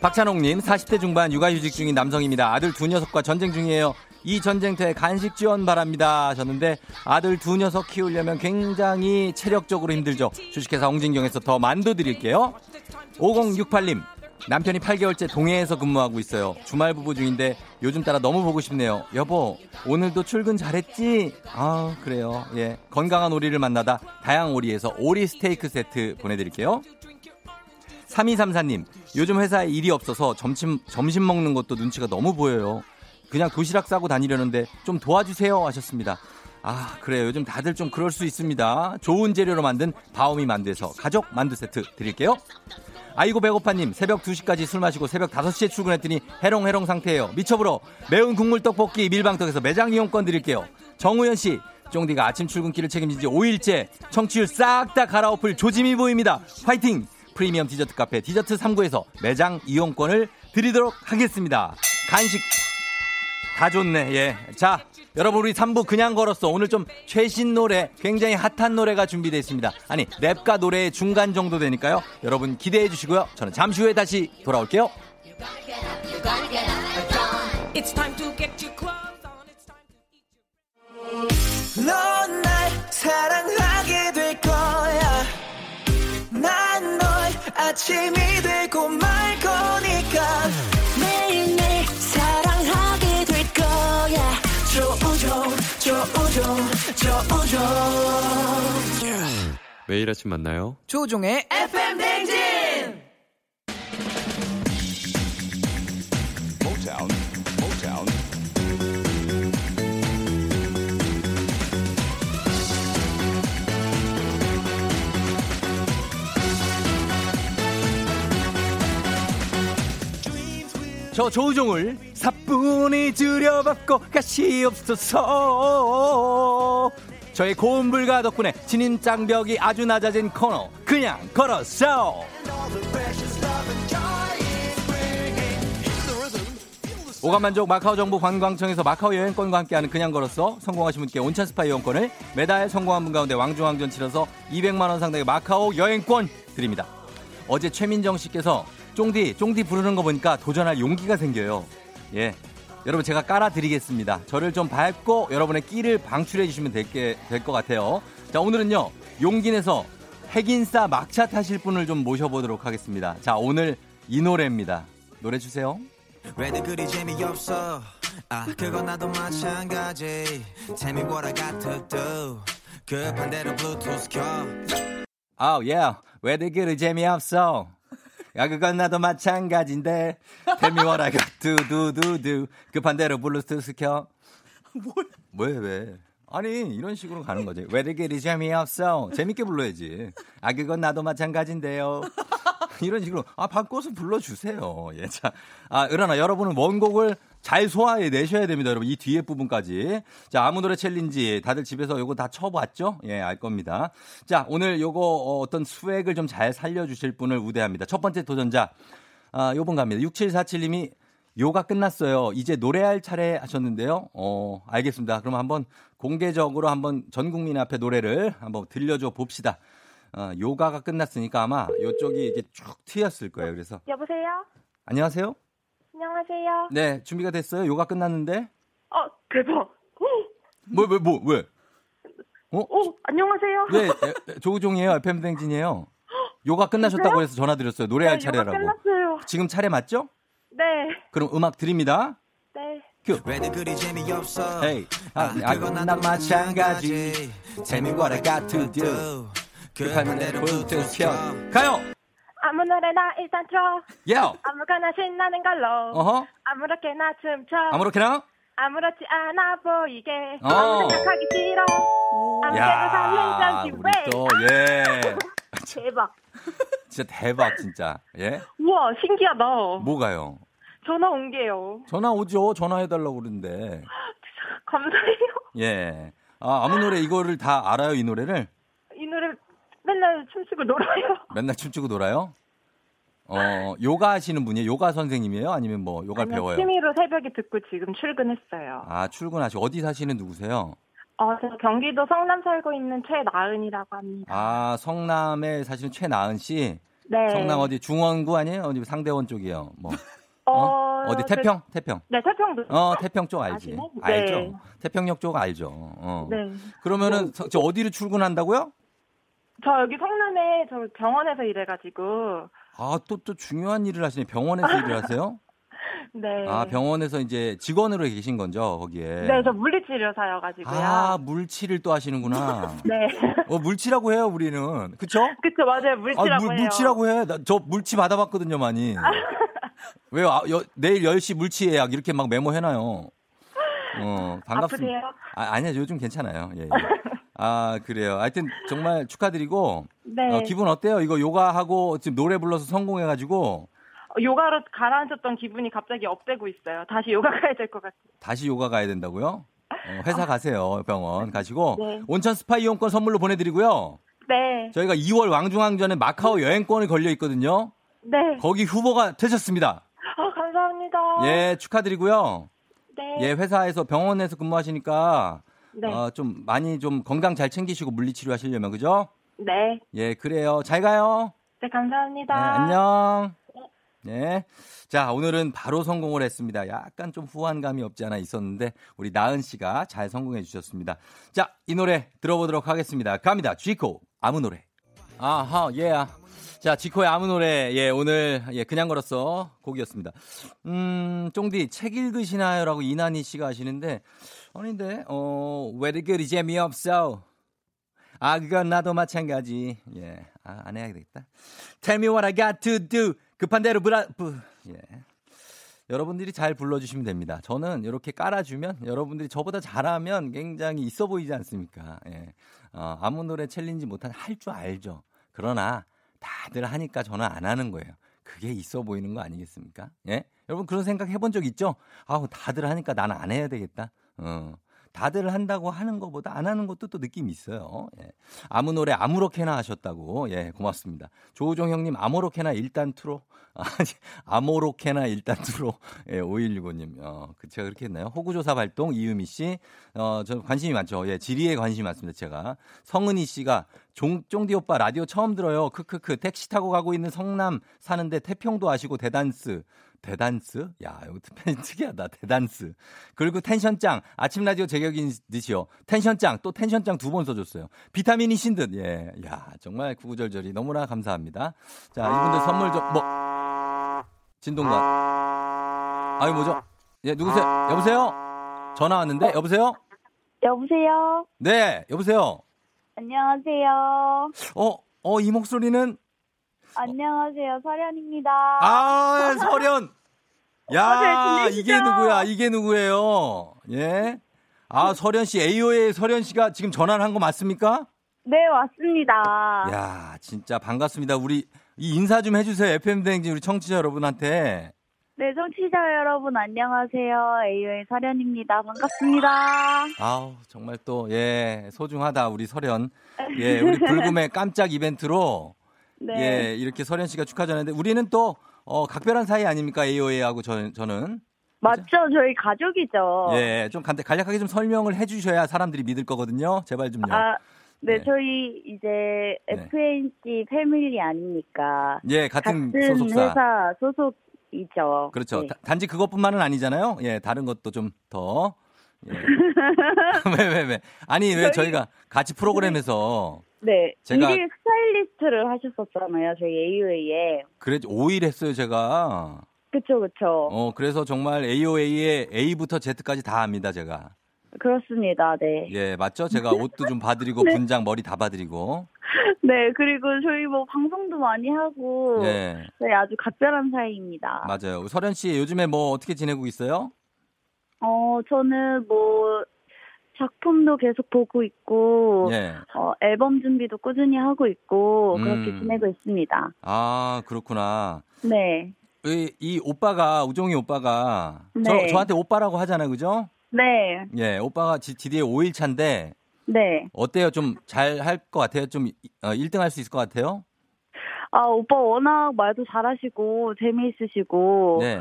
박찬홍님 사십 대 중반 육아휴직 중인 남성입니다. 아들 두 녀석과 전쟁 중이에요. 이 전쟁터에 간식 지원 바랍니다 하셨는데 아들 두 녀석 키우려면 굉장히 체력적으로 힘들죠. 주식회사 홍진경에서 더 만두 드릴게요. 오공육팔 님 남편이 팔 개월째 동해에서 근무하고 있어요. 주말 부부 중인데 요즘 따라 너무 보고 싶네요. 여보, 오늘도 출근 잘했지? 아, 그래요. 예, 건강한 오리를 만나다 다양 오리에서 오리 스테이크 세트 보내드릴게요. 삼이삼사 님, 요즘 회사에 일이 없어서 점심, 점심 먹는 것도 눈치가 너무 보여요. 그냥 도시락 싸고 다니려는데 좀 도와주세요 하셨습니다. 아, 그래요. 요즘 다들 좀 그럴 수 있습니다. 좋은 재료로 만든 바오미 만두에서 가족 만두 세트 드릴게요. 아이고 배고파님 새벽 두 시까지 술 마시고 새벽 다섯 시에 출근했더니 해롱해롱 상태예요. 미쳐불어 매운 국물 떡볶이 밀방떡에서 매장 이용권 드릴게요. 정우현씨 쫑디가 아침 출근길을 책임진 지 오 일째 청취율 싹 다 갈아엎을 조짐이 보입니다. 화이팅! 프리미엄 디저트 카페 디저트 삼 구에서 매장 이용권을 드리도록 하겠습니다. 간식 다 좋네. 예, 자 여러분 우리 삼 부 그냥 걸었어. 오늘 좀 최신 노래 굉장히 핫한 노래가 준비되어 있습니다. 아니 랩과 노래의 중간 정도 되니까요. 여러분 기대해 주시고요. 저는 잠시 후에 다시 돌아올게요. 넌 날 사랑하게 될 거야. 난 널 아침이 되고 말 거니까 매일매일 사랑하게 조우종 조우종 yeah. 매일 아침 만나요. 조우종의 에프엠 댕진. Motown, Motown. 저 조우종을 사뿐히 줄여받고 가시옵소서. 저의 고음 불가 덕분에 진입장벽이 아주 낮아진 코너 그냥 걸었어. 오감만족 마카오정보 관광청에서 마카오 여행권과 함께하는 그냥 걸었어. 성공하신 분께 온천스파 이용권을, 매달 성공한 분 가운데 왕중왕전 치러서 이백만 원 상당의 마카오 여행권 드립니다. 어제 최민정 씨께서 쫑디 쫑디 부르는 거 보니까 도전할 용기가 생겨요. 예, 여러분 제가 깔아드리겠습니다. 저를 좀 밟고 여러분의 끼를 방출해 주시면 될게 될 것 같아요. 자, 오늘은요 용기내서 핵인싸 막차 타실 분을 좀 모셔보도록 하겠습니다. 자, 오늘 이 노래입니다. 노래 주세요. 왜들 그리 재미없어? 아, 그건 나도 마찬가지. 재미보라 같아도 그 반대로 블루투스 켜. 아, oh, 예. Yeah. 왜들 그리 재미없어? 야, 그건 나도 마찬가지인데. Tell me what I got to do, do, do. 그 반대로 블루투스 켜. 뭐야? 왜, 왜? 아니, 이런 식으로 가는 거지. 왜 이렇게 재미없어? 재밌게 불러야지. 아, 그건 나도 마찬가지인데요. 이런 식으로. 아, 바꿔서 불러주세요. 예, 자. 아, 그러나 여러분은 원곡을 잘 소화해 내셔야 됩니다. 여러분, 이 뒤에 부분까지. 자, 아무 노래 챌린지. 다들 집에서 요거 다 쳐봤죠? 예, 알 겁니다. 자, 오늘 요거 어떤 수액을 좀 잘 살려주실 분을 우대합니다. 첫 번째 도전자. 아, 요번 갑니다. 육칠사칠님이 요가 끝났어요. 이제 노래할 차례 하셨는데요. 어, 알겠습니다. 그럼 한번 공개적으로 한번 전 국민 앞에 노래를 한번 들려줘 봅시다. 어, 요가가 끝났으니까 아마 요쪽이 이게 쭉 트였을 거예요. 그래서. 여보세요? 안녕하세요? 안녕하세요. 네, 준비가 됐어요? 요가 끝났는데? 어, 대박. 뭐, 왜, 뭐, 왜? 어? 오, 안녕하세요. 네, 조우종이에요. 에프엠 댕진이에요. 요가 끝나셨다고 해서 전화드렸어요. 노래할 네, 차례라고. 요가 끝났어요. 지금 차례 맞죠? 네. 그럼 음악 드립니다. 네. 큐. 에이, 아, 아, 그건 나 마찬가지. Tell me what I got to do. 급한 대로 블루투스 켜. 가요! 아무 노래나 일단 쳐. Yeah. 아무거나 신나는 걸로. Uh-huh. 아무렇게나 춤춰. 아무렇게나? 아무렇지 않아 보이게. Oh. 아무 생각하기 싫어. 아무데나 살린 건지 왜. 또, 예. 대박. 진짜 대박 진짜. 예? 우와, 신기하다. 뭐가요? 전화 온 게요. 전화 오죠. 전화해달라고 그러는데. 감사해요. 예. 아, 아무 노래 이거를 다 알아요, 이 노래를? 이 노래 맨날 춤추고 놀아요. 맨날 춤추고 놀아요? 어, 요가 하시는 분이에요? 요가 선생님이에요? 아니면 뭐 요가를 아니요, 배워요? 취미로 새벽에 듣고 지금 출근했어요. 아, 출근하시고. 어디 사시는 누구세요? 어, 저 경기도 성남 살고 있는 최나은이라고 합니다. 아, 성남에 사시는 최나은 씨? 네. 성남 어디 중원구 아니에요? 어디 상대원 쪽이요. 뭐. 어, 어? 어디 태평? 그, 태평. 네, 태평도. 어, 태평 쪽 알지. 아시네? 알죠. 네. 태평역 쪽 알죠. 어. 네. 그러면은 저, 저 어디로 출근한다고요? 저 여기 성남에 저 병원에서 일해가지고. 아, 또, 또 중요한 일을 하시네. 병원에서 일을 하세요? 네. 아, 병원에서 이제 직원으로 계신 건죠, 거기에? 네, 저 물리치료사여가지고요. 아, 물치를 또 하시는구나. 네. 어, 물치라고 해요, 우리는. 그쵸? 그쵸, 맞아요. 물치라고 아, 물, 해요. 물치라고 해. 나, 저 물치 받아봤거든요, 많이. 왜요? 아, 여, 내일 열 시 물치 예약 이렇게 막 메모해놔요. 어, 반갑습니다. 아프세요? 아, 아니요, 요즘 괜찮아요. 예, 예. 아, 그래요. 하여튼 정말 축하드리고. 네. 어, 기분 어때요? 이거 요가하고 지금 노래 불러서 성공해가지고. 어, 요가로 가라앉았던 기분이 갑자기 업되고 있어요. 다시 요가 가야 될 것 같아요. 다시 요가 가야 된다고요? 어, 회사 아. 가세요. 병원 가시고. 네. 온천 스파 이용권 선물로 보내드리고요. 네. 저희가 이월 왕중왕전에 마카오 여행권이 걸려있거든요. 네. 거기 후보가 되셨습니다. 아, 감사합니다. 예, 축하드리고요. 네. 예, 회사에서 병원에서 근무하시니까. 네. 어, 좀 많이 좀 건강 잘 챙기시고 물리치료 하시려면, 그죠? 네. 예, 그래요. 잘 가요. 네, 감사합니다. 네, 안녕. 네. 자, 오늘은 바로 성공을 했습니다. 약간 좀 후한 감이 없지 않아 있었는데 우리 나은 씨가 잘 성공해 주셨습니다. 자, 이 노래 들어보도록 하겠습니다. 갑니다. 지코 아무 노래. 아하, 예. Yeah. 자, 지코의 아무 노래, 예, 오늘, 예, 그냥 걸었어 곡이었습니다. 음, 쫑디, 책 읽으시나요? 라고 이난희 씨가 하시는데, 아닌데, 어, 왜이리 재미없어? 아, 그건 나도 마찬가지. 예, 아, 안 해야 되겠다. Tell me what I got to do. 급한 대로 브라, 부, 예. 여러분들이 잘 불러주시면 됩니다. 저는 이렇게 깔아주면 여러분들이 저보다 잘하면 굉장히 있어 보이지 않습니까? 예. 어, 아무 노래 챌린지 못한 할 줄 알죠. 그러나 다들 하니까 저는 안 하는 거예요. 그게 있어 보이는 거 아니겠습니까? 예? 여러분 그런 생각 해본 적 있죠? 아우 다들 하니까 난 안 해야 되겠다. 어. 다들 한다고 하는 것보다 안 하는 것도 또 느낌이 있어요. 예. 아무 노래 아무렇게나 하셨다고. 예, 고맙습니다. 조우종 형님 아무렇게나 일단 틀어. 아니, 아무렇게나 일단 틀어. 예, 오일육오님. 어, 그 제가 그렇게 했나요? 호구조사 발동 이유미 씨. 어, 저 관심이 많죠. 예, 지리에 관심이 많습니다. 제가. 성은희 씨가 종, 쫑디 오빠 라디오 처음 들어요. 크크크. 택시 타고 가고 있는 성남 사는데 태평도 아시고 대단스. 대단스? 야, 이거 특이하다. 대단스. 그리고 텐션짱. 아침 라디오 제격인 듯이요. 텐션짱. 또 텐션짱 두 번 써줬어요. 비타민이신 듯. 예. 야, 정말 구구절절이 너무나 감사합니다. 자, 이분들 선물 좀, 뭐. 진동가. 아유, 뭐죠? 예, 누구세요? 여보세요? 전화 왔는데? 여보세요? 여보세요? 네, 여보세요? 안녕하세요. 어, 어, 이 목소리는? 안녕하세요, 설현입니다. 아, 설현. 야, 이게 누구야? 이게 누구예요? 예. 아, 설현 씨, 에이오에이 설현 씨가 지금 전화를 한 거 맞습니까? 네, 맞습니다. 야, 진짜 반갑습니다. 우리 이 인사 좀 해주세요, 에프엠 대행진 우리 청취자 여러분한테. 네, 청취자 여러분 안녕하세요. 에이오에이 설현입니다. 반갑습니다. 아우, 정말 또 예, 소중하다 우리 설현. 예, 우리 불금의 깜짝 이벤트로. 네. 예, 이렇게 설현 씨가 축하전했는데 우리는 또 어, 각별한 사이 아닙니까? 에이오에이하고 저, 저는. 맞죠? 그렇죠? 저희 가족이죠. 예, 좀 간략, 간략하게 좀 설명을 해주셔야 사람들이 믿을 거거든요. 제발 좀요. 아, 네, 네. 저희 이제 에프엔씨 네. 패밀리 아닙니까? 예, 같은, 같은 소속사. 회사 소속이죠. 그렇죠. 네. 다, 단지 그것뿐만은 아니잖아요. 예, 다른 것도 좀 더. 예. 왜, 왜, 왜. 아니, 왜 저희... 저희가 같이 프로그램에서. 네, 제가 일일 스타일리스트를 하셨었잖아요, 저희 에이오에이에. 그래, 오 일 했어요, 제가. 그쵸, 그쵸. 어, 그래서 정말 에이오에이의 A부터 Z까지 다 압니다, 제가. 그렇습니다, 네. 예, 맞죠? 제가 옷도 좀 봐드리고, 네. 분장, 머리 다 봐드리고. 네, 그리고 저희 뭐 방송도 많이 하고, 네. 저희 아주 각별한 사이입니다. 맞아요. 설현 씨, 요즘에 뭐 어떻게 지내고 있어요? 어, 저는 뭐, 작품도 계속 보고 있고, 예. 어, 앨범 준비도 꾸준히 하고 있고, 그렇게 음. 지내고 있습니다. 아, 그렇구나. 네. 이, 이 오빠가, 우종이 오빠가, 네. 저, 저한테 오빠라고 하잖아요, 그죠? 네. 예, 오빠가 지디의 오일차인데, 네. 어때요? 좀 잘 할 것 같아요? 좀 어, 일 등 할 수 있을 것 같아요? 아, 오빠 워낙 말도 잘하시고, 재미있으시고, 네.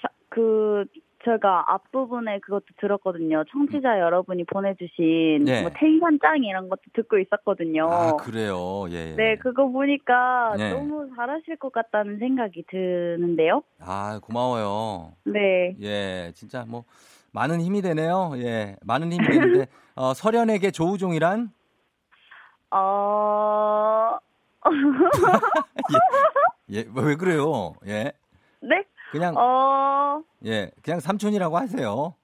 자, 그, 제가 앞부분에 그것도 들었거든요. 청취자 여러분이 보내주신 네. 뭐 텐션짱 이런 것도 듣고 있었거든요. 아, 그래요? 예, 예. 네, 그거 보니까 네. 너무 잘하실 것 같다는 생각이 드는데요. 아, 고마워요. 네. 예, 진짜 뭐 많은 힘이 되네요. 예, 많은 힘이 되는데 어, 설현에게 조우종이란? 어... 예, 예, 왜 그래요? 예. 네? 그냥 어... 예, 그냥 삼촌이라고 하세요.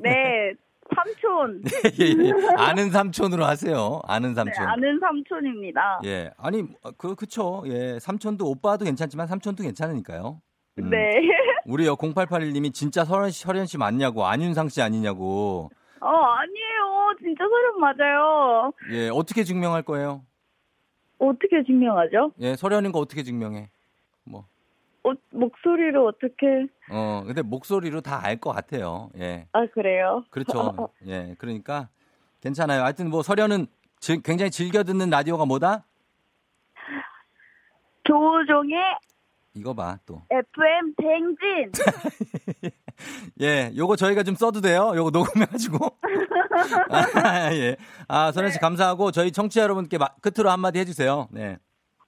네, 삼촌. 예, 예. 아는 삼촌으로 하세요. 아는 삼촌. 네, 아는 삼촌입니다. 예, 아니 그 그쵸. 예, 삼촌도 오빠도 괜찮지만 삼촌도 괜찮으니까요. 음. 네. 우리요 공팔팔일님이 진짜 설현 씨, 설현 씨 맞냐고, 안윤상 씨 아니냐고. 어, 아니에요. 진짜 설현 맞아요. 예, 어떻게 증명할 거예요? 어떻게 증명하죠? 예, 설현인 거 어떻게 증명해? 뭐. 어, 목소리로 어떻게? 어, 근데 목소리로 다 알 것 같아요. 예. 아, 그래요? 그렇죠. 예, 그러니까 괜찮아요. 하여튼 뭐 설현은 지, 굉장히 즐겨 듣는 라디오가 뭐다? 조우종의 이거 봐 또. 에프엠 댕진. 예, 요거 저희가 좀 써도 돼요. 요거 녹음해가지고. 아, 예. 아, 설현 씨 감사하고 저희 청취자 여러분께 마, 끝으로 한마디 해주세요. 네.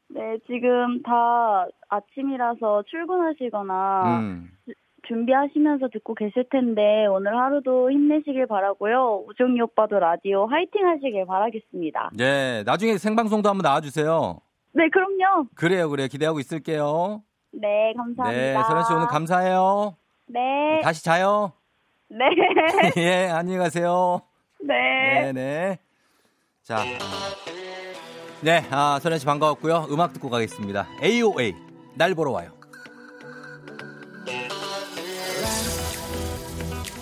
네, 지금 다 아침이라서 출근하시거나 음. 주, 준비하시면서 듣고 계실 텐데 오늘 하루도 힘내시길 바라고요. 우종이 오빠도 라디오 화이팅 하시길 바라겠습니다. 네, 나중에 생방송도 한번 나와주세요. 네, 그럼요. 그래요, 그래요. 기대하고 있을게요. 네, 감사합니다. 네, 설현 씨 오늘 감사해요. 네. 다시 자요. 네. 예, 안녕히 가세요. 네. 네, 네. 자. 네, 아, 설현 씨 반가웠고요. 음악 듣고 가겠습니다. 에이오에이, 날 보러 와요.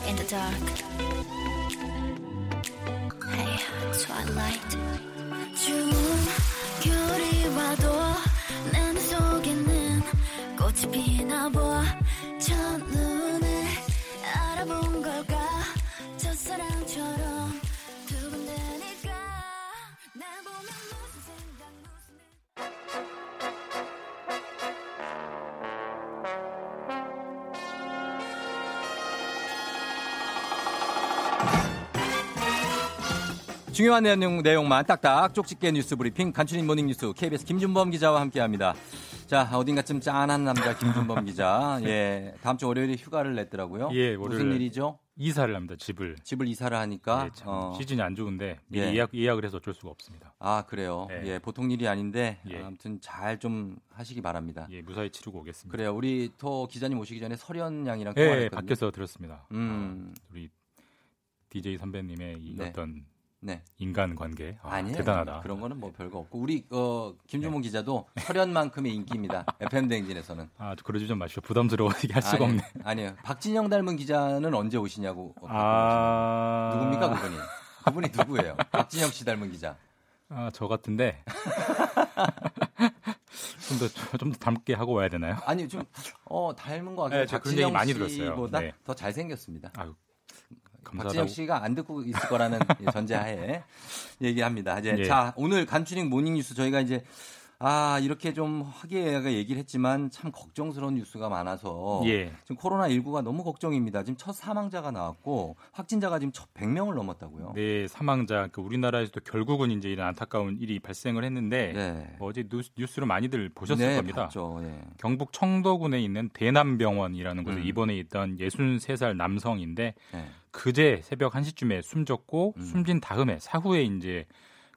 In the dark. Hey, twilight. 추운 겨울이 와도 내 속에는 꽃이 피나 봐. 첫눈에 알아본 걸까? 첫사랑처럼 두근대니까 날 보면 무슨 생각 무슨 일... 중요한 내용, 내용만 딱딱 쪽집게 뉴스 브리핑 간추린 모닝뉴스 케이비에스 김준범 기자와 함께합니다. 자, 어딘가쯤 짠한 남자 김준범 기자. 예, 다음 주 월요일에 휴가를 냈더라고요. 예, 월요일 무슨 일이죠? 이사를 합니다. 집을 집을 이사를 하니까 예, 참, 어. 시즌이 안 좋은데 미리 예. 예약 예약을 해서 어쩔 수가 없습니다. 아, 그래요. 예, 예 보통 일이 아닌데 예. 아무튼 잘 좀 하시기 바랍니다. 예, 무사히 치르고 오겠습니다. 그래요. 우리 더 기자님 오시기 전에 설현 양이랑 통화를 했거든요. 예, 밖에서 들었습니다. 음, 아, 우리 디제이 선배님의 이 네. 어떤 네. 인간관계 아, 아니에요. 대단하다. 그런 거는 뭐 별거 없고 우리 어, 김종문 네. 기자도 설현만큼의 인기입니다. 에프엠 대행진에서는. 아, 그러지 좀 마시죠. 부담스러워 얘기할 아니에요. 수가 없네. 아니에요. 박진영 닮은 기자는 언제 오시냐고. 아... 누굽니까 그분이. 그분이 누구예요? 박진영 씨 닮은 기자. 아, 저 같은데. 좀 더 좀 더 닮게 하고 와야 되나요? 아니, 좀 어, 닮은 거 같아요. 네, 박진영 씨 많이 들었어요. 보다 네. 더 잘생겼습니다. 아유. 박진영 씨가 안 듣고 있을 거라는 전제하에 얘기합니다. 이제 예. 자, 오늘 간추린 모닝뉴스 저희가 이제 아 이렇게 좀 화기애애하게 얘기를 했지만 참 걱정스러운 뉴스가 많아서 예. 지금 코로나십구가 너무 걱정입니다. 지금 첫 사망자가 나왔고 확진자가 지금 첫 백 명을 넘었다고요. 네, 사망자. 그 우리나라에서도 결국은 이제 이런 안타까운 일이 발생을 했는데 네. 어제 뉴스, 뉴스를 많이들 보셨을 네, 겁니다. 봤죠. 예. 경북 청도군에 있는 대남병원이라는 곳에 음. 입원해 있던 예순세 살 남성인데 네. 그제 새벽 한 시쯤에 숨졌고 음. 숨진 다음에 사후에 이제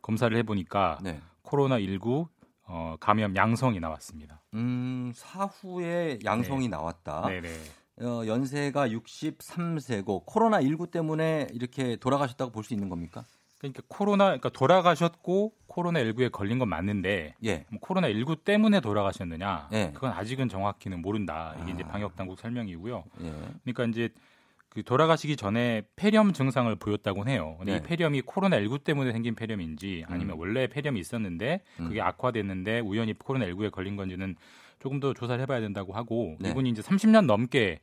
검사를 해보니까 네. 코로나십구 어, 감염 양성이 나왔습니다. 음, 사후에 양성이 네. 나왔다. 네네. 어, 연세가 육십삼 세고 코로나십구 때문에 이렇게 돌아가셨다고 볼 수 있는 겁니까? 그러니까 코로나, 그러니까 돌아가셨고 코로나십구에 걸린 건 맞는데 예. 뭐 코로나십구 때문에 돌아가셨느냐? 예. 그건 아직은 정확히는 모른다. 이게 아. 이제 방역 당국 설명이고요. 예. 그러니까 이제 그 돌아가시기 전에 폐렴 증상을 보였다고 해요. 근데 네. 이 폐렴이 코로나십구 때문에 생긴 폐렴인지 아니면 음. 원래 폐렴이 있었는데 그게 음. 악화됐는데 우연히 코로나십구에 걸린 건지는 조금 더 조사를 해봐야 된다고 하고 네. 이분이 이제 삼십 년 넘게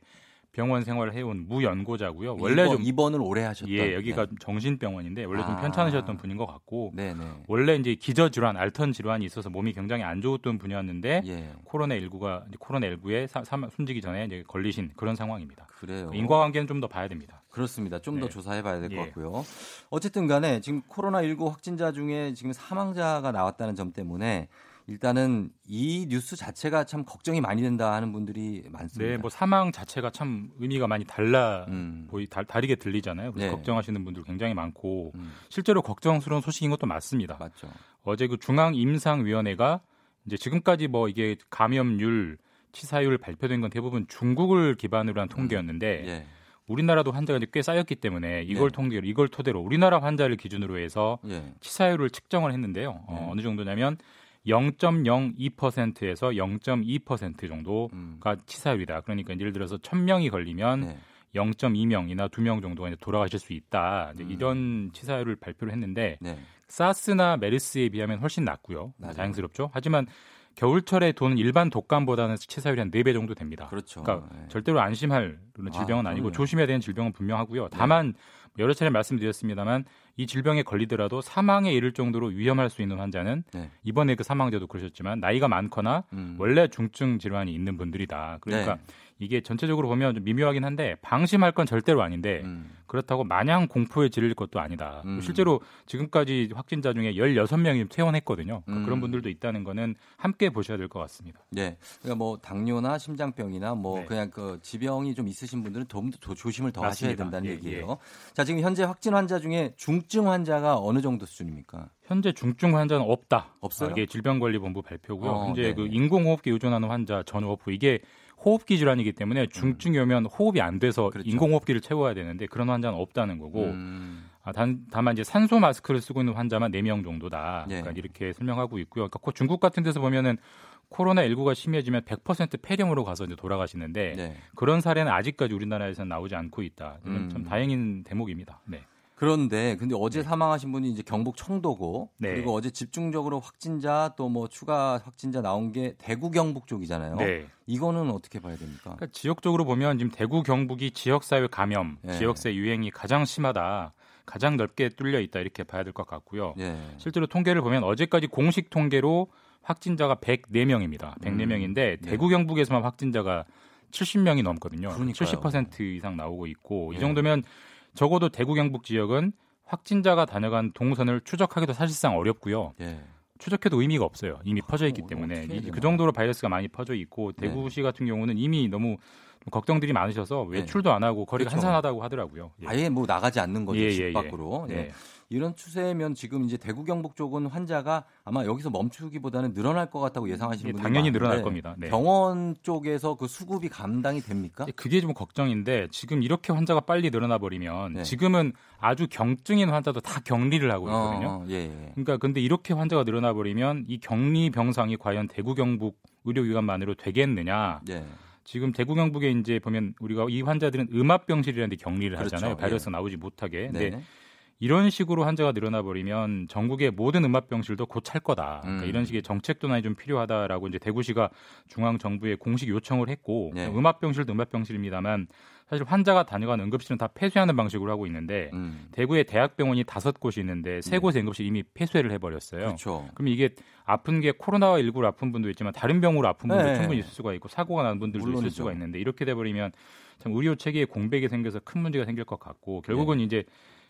병원 생활을 해온 무연고자고요. 원래 좀 입원을 오래 하셨던. 예, 여기가 네. 정신병원인데 원래 아. 좀 편찮으셨던 분인 것 같고 네네. 원래 이제 기저질환, 알턴 질환이 있어서 몸이 굉장히 안 좋았던 분이었는데 예. 코로나십구가 코로나십구에 사, 사, 숨지기 전에 이제 걸리신 그런 상황입니다. 그래요. 인과관계는 좀 더 봐야 됩니다. 그렇습니다. 좀 더 네. 조사해봐야 될 것 예. 같고요. 어쨌든 간에 지금 코로나십구 확진자 중에 지금 사망자가 나왔다는 점 때문에 일단은 이 뉴스 자체가 참 걱정이 많이 된다 하는 분들이 많습니다. 네, 뭐 사망 자체가 참 의미가 많이 달라 음. 보이 다, 다르게 들리잖아요. 그래서 네. 걱정하시는 분들 굉장히 많고 음. 실제로 걱정스러운 소식인 것도 맞습니다. 맞죠. 어제 그 중앙임상위원회가 이제 지금까지 뭐 이게 감염률, 치사율 발표된 건 대부분 중국을 기반으로 한 통계였는데 음. 예. 우리나라도 환자가 이제 꽤 쌓였기 때문에 이걸 네. 통계로 이걸 토대로 우리나라 환자를 기준으로 해서 예. 치사율을 측정을 했는데요. 네. 어, 어느 정도냐면 영 점 영이 퍼센트에서 영 점 이 퍼센트 정도가 음. 치사율이다. 그러니까 예를 들어서 천 명이 걸리면 네. 영 점 이 명이나 두 명 정도가 이제 돌아가실 수 있다. 이제 음. 이런 치사율을 발표를 했는데 네. 사스나 메르스에 비하면 훨씬 낮고요. 맞아요. 다행스럽죠. 하지만 겨울철에 도는 일반 독감보다는 치사율이 한 네 배 정도 됩니다. 그렇죠. 그러니까 네. 절대로 안심할 그런 질병은 아, 아니고 그래요. 조심해야 되는 질병은 분명하고요. 다만 네. 여러 차례 말씀드렸습니다만 이 질병에 걸리더라도 사망에 이를 정도로 위험할 수 있는 환자는 네. 이번에 그 사망자도 그러셨지만 나이가 많거나 음. 원래 중증 질환이 있는 분들이다. 그러니까 네. 이게 전체적으로 보면 좀 미묘하긴 한데 방심할 건 절대로 아닌데 음. 그렇다고 마냥 공포에 지를 것도 아니다. 음. 실제로 지금까지 확진자 중에 열여섯 명이 퇴원했거든요. 그러니까 음. 그런 분들도 있다는 거는 함께 보셔야 될 것 같습니다. 네, 그러니까 뭐 당뇨나 심장병이나 뭐 네. 그냥 그 지병이 좀 있으신 분들은 더, 더 조심을 더 맞습니다. 하셔야 된다는 예, 얘기예요. 예. 자, 지금 현재 확진 환자 중에 중 중증 환자가 어느 정도 수준입니까? 현재 중증 환자는 없다. 없어요? 이게 질병관리본부 발표고요. 어, 현재 네. 그 인공호흡기 의존하는 환자 전혀 없고 이게 호흡기 질환이기 때문에 중증이 오면 호흡이 안 돼서 그렇죠. 인공호흡기를 채워야 되는데 그런 환자는 없다는 거고 음. 아, 단, 다만 이제 산소 마스크를 쓰고 있는 환자만 네 명 정도다. 네. 그러니까 이렇게 설명하고 있고요. 그러니까 중국 같은 데서 보면은 코로나십구가 심해지면 백 퍼센트 폐렴으로 가서 이제 돌아가시는데 네. 그런 사례는 아직까지 우리나라에서는 나오지 않고 있다. 음. 참 다행인 대목입니다. 네. 그런데 근데 어제 네. 사망하신 분이 이제 경북 청도고 네. 그리고 어제 집중적으로 확진자 또 뭐 추가 확진자 나온 게 대구 경북 쪽이잖아요. 네. 이거는 어떻게 봐야 됩니까? 그러니까 지역적으로 보면 지금 대구 경북이 지역사회 감염, 네. 지역사회 유행이 가장 심하다. 가장 넓게 뚫려 있다 이렇게 봐야 될 것 같고요. 네. 실제로 통계를 보면 어제까지 공식 통계로 확진자가 백네 명입니다. 백네 명인데 음. 대구 네. 경북에서만 확진자가 칠십 명이 넘거든요. 그러니까요. 칠십 퍼센트 이상 나오고 있고 네. 이 정도면 적어도 대구 경북 지역은 확진자가 다녀간 동선을 추적하기도 사실상 어렵고요. 네. 추적해도 의미가 없어요. 이미 어, 퍼져 있기 어, 때문에 이, 그 정도로 바이러스가 많이 퍼져 있고 대구시 네. 같은 경우는 이미 너무 걱정들이 많으셔서 외출도 네. 안 하고 거리가 그렇죠. 한산하다고 하더라고요. 예. 아예 뭐 나가지 않는 거죠. 예, 집 예, 밖으로. 예. 예. 이런 추세면 지금 이제 대구 경북 쪽은 환자가 아마 여기서 멈추기보다는 늘어날 것 같다고 예상하시는 예, 분들 당연히 많은데, 늘어날 겁니다. 네. 병원 쪽에서 그 수급이 감당이 됩니까? 그게 좀 걱정인데 지금 이렇게 환자가 빨리 늘어나 버리면 네. 지금은 아주 경증인 환자도 다 격리를 하고 있거든요. 어, 예, 예. 그러니까 근데 이렇게 환자가 늘어나 버리면 이 격리 병상이 과연 대구 경북 의료기관만으로 되겠느냐? 예. 지금 대구 경북에 이제 보면 우리가 이 환자들은 음압병실이라는 데 격리를 그렇죠. 하잖아요. 바이러스 예. 나오지 못하게. 네. 근데 이런 식으로 환자가 늘어나 버리면 전국의 모든 음압병실도 곧 찰 거다. 음. 그러니까 이런 식의 정책 도난이 좀 필요하다라고 이제 대구시가 중앙 정부에 공식 요청을 했고 네. 음압병실도 음압병실입니다만 사실 환자가 다녀간 응급실은 다 폐쇄하는 방식으로 하고 있는데 음. 대구에 대학병원이 다섯 곳이 있는데 세 곳의 응급실 이미 폐쇄를 해버렸어요. 그렇죠. 그럼 이게 아픈 게 코로나십구로 아픈 분도 있지만 다른 병으로 아픈 분도 네. 충분히 있을 수가 있고 사고가 난 분들도 물론이죠. 있을 수가 있는데 이렇게 돼버리면 참 의료 체계에 공백이 생겨서 큰 문제가 생길 것 같고 결국은 네. 이제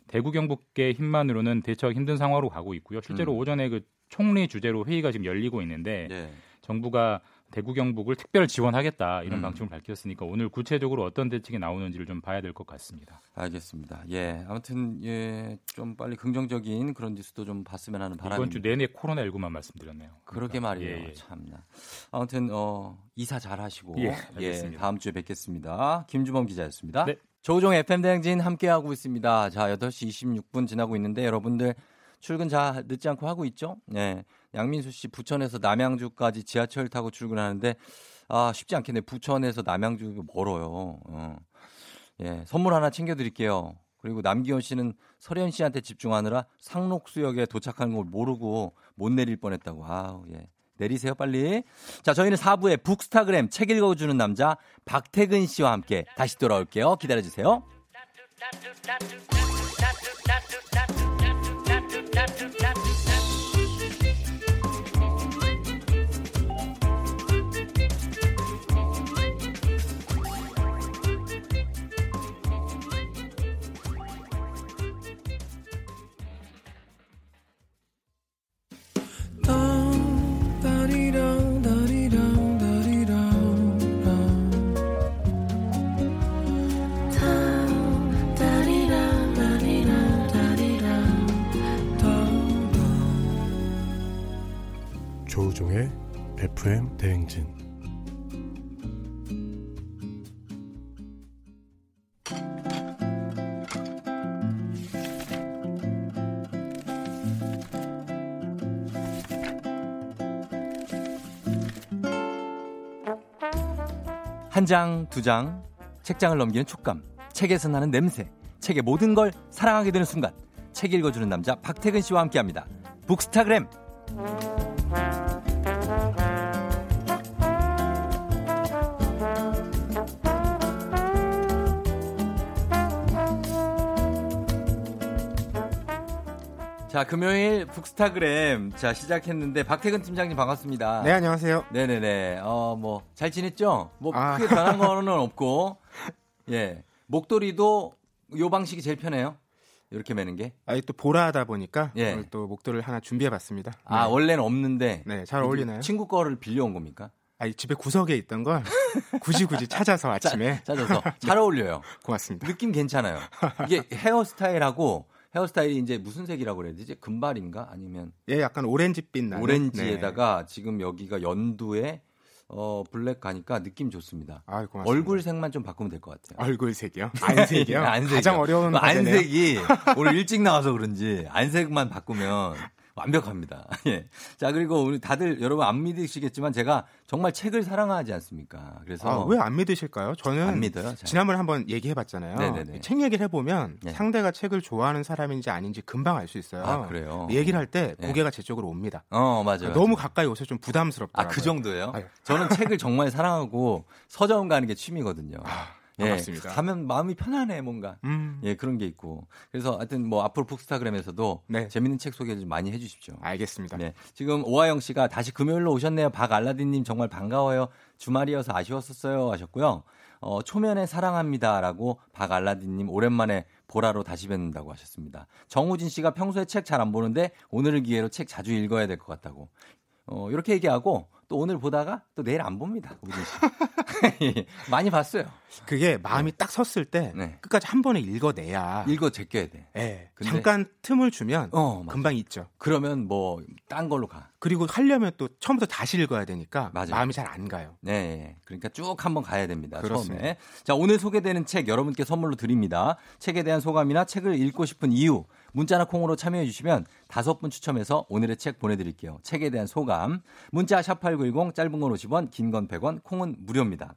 대구 경북의 힘만으로는 대처하기 힘든 상황으로 가고 있고요. 실제로 음. 오전에 그 총리 주재로 회의가 지금 열리고 있는데 네. 정부가 대구 경북을 특별 지원하겠다 이런 음. 방침을 밝혔으니까 오늘 구체적으로 어떤 대책이 나오는지를 좀 봐야 될 것 같습니다. 알겠습니다. 예, 아무튼 예, 좀 빨리 긍정적인 그런 뉴스도 좀 봤으면 하는 바람입니다. 이번 주 내내 코로나십구만 말씀드렸네요. 그러니까. 그러게 말이에요. 예, 예. 참나. 아무튼 어, 이사 잘하시고 예, 예, 다음 주에 뵙겠습니다. 김주범 기자였습니다. 네. 조우종 에프엠 대행진 함께하고 있습니다. 자, 여덟 시 이십육 분 지나고 있는데 여러분들 출근 잘 늦지 않고 하고 있죠? 네, 양민수 씨 부천에서 남양주까지 지하철 타고 출근하는데 아 쉽지 않겠네. 부천에서 남양주 멀어요. 어. 예, 선물 하나 챙겨드릴게요. 그리고 남기현 씨는 설현 씨한테 집중하느라 상록수역에 도착하는 걸 모르고 못 내릴 뻔했다고. 아우 예. 내리세요 빨리. 자, 저희는 사 부에 북스타그램 책 읽어주는 남자 박태근 씨와 함께 다시 돌아올게요. 기다려주세요. 조우종의 에프엠 대행진. 한 장, 두 장, 책장을 넘기는 촉감, 책에서 나는 냄새, 책의 모든 걸 사랑하게 되는 순간, 책 읽어주는 남자 박태근 씨와 함께합니다. 북스타그램. 자, 금요일 북스타그램 자 시작했는데 박태근 팀장님 반갑습니다. 네, 안녕하세요. 네네네. 어 뭐 잘 지냈죠? 뭐 아. 크게 변한 거는 없고, 예 목도리도 요 방식이 제일 편해요. 이렇게 매는 게. 아, 또 보라하다 보니까 예. 오늘 또 목도리를 하나 준비해봤습니다. 아, 네. 원래는 없는데. 네, 잘 어울리나요? 친구 거를 빌려온 겁니까? 아, 집에 구석에 있던 걸 굳이 굳이 찾아서 아침에. 짜, 찾아서 잘 어울려요. 고맙습니다. 느낌 괜찮아요. 이게 헤어스타일하고. 헤어스타일이 이제 무슨 색이라고 그래야 되지? 금발인가? 아니면 예, 약간 오렌지빛 나요. 오렌지에다가 네. 지금 여기가 연두에 어, 블랙 가니까 느낌 좋습니다. 아, 고맙습니다. 얼굴색만 좀 바꾸면 될 것 같아요. 얼굴색이요? 안색이요? 안색이요. 가장 어려운 안색이 오늘 일찍 나와서 그런지 안색만 바꾸면 완벽합니다. 예. 자, 그리고 우리 다들 여러분 안 믿으시겠지만 제가 정말 책을 사랑하지 않습니까? 그래서 아, 왜 안 믿으실까요? 저는 안 믿어요. 잘. 지난번에 한번 얘기해 봤잖아요. 네네네. 책 얘기를 해 보면 네. 상대가 책을 좋아하는 사람인지 아닌지 금방 알 수 있어요. 아, 그래요. 얘기를 할 때 네. 고개가 제 쪽으로 옵니다. 어, 맞아요. 그러니까 너무 가까이 오셔서 좀 부담스럽더라고요. 아, 그 정도예요? 아유. 저는 책을 정말 사랑하고 서점 가는 게 취미거든요. 아. 예, 맞습니다. 가면 마음이 편안해 뭔가. 음. 예, 그런 게 있고. 그래서 하여튼 뭐 앞으로 북스타그램에서도 네. 재밌는 책 소개를 좀 많이 해주십시오. 알겠습니다. 네, 지금 오하영 씨가 다시 금요일로 오셨네요. 박알라딘님 정말 반가워요. 주말이어서 아쉬웠었어요 하셨고요. 어, 초면에 사랑합니다라고 박알라딘님 오랜만에 보라로 다시 뵙는다고 하셨습니다. 정우진 씨가 평소에 책 잘 안 보는데 오늘을 기회로 책 자주 읽어야 될 것 같다고. 어, 이렇게 얘기하고 또 오늘 보다가 또 내일 안 봅니다. 많이 봤어요. 그게 마음이 네. 딱 섰을 때 네. 끝까지 한 번에 읽어내야. 읽어 제껴야 돼. 네. 근데... 잠깐 틈을 주면 어, 금방 잊죠. 그러면 뭐 딴 걸로 가. 그리고 하려면 또 처음부터 다시 읽어야 되니까 맞아요. 마음이 잘 안 가요. 네, 그러니까 쭉 한번 가야 됩니다. 그렇습니다. 처음에. 자, 오늘 소개되는 책 여러분께 선물로 드립니다. 책에 대한 소감이나 책을 읽고 싶은 이유 문자나 콩으로 참여해 주시면 다섯 분 추첨해서 오늘의 책 보내드릴게요. 책에 대한 소감 문자 샵팔구일공 짧은 건 오십 원 긴 건 백 원 콩은 무료입니다.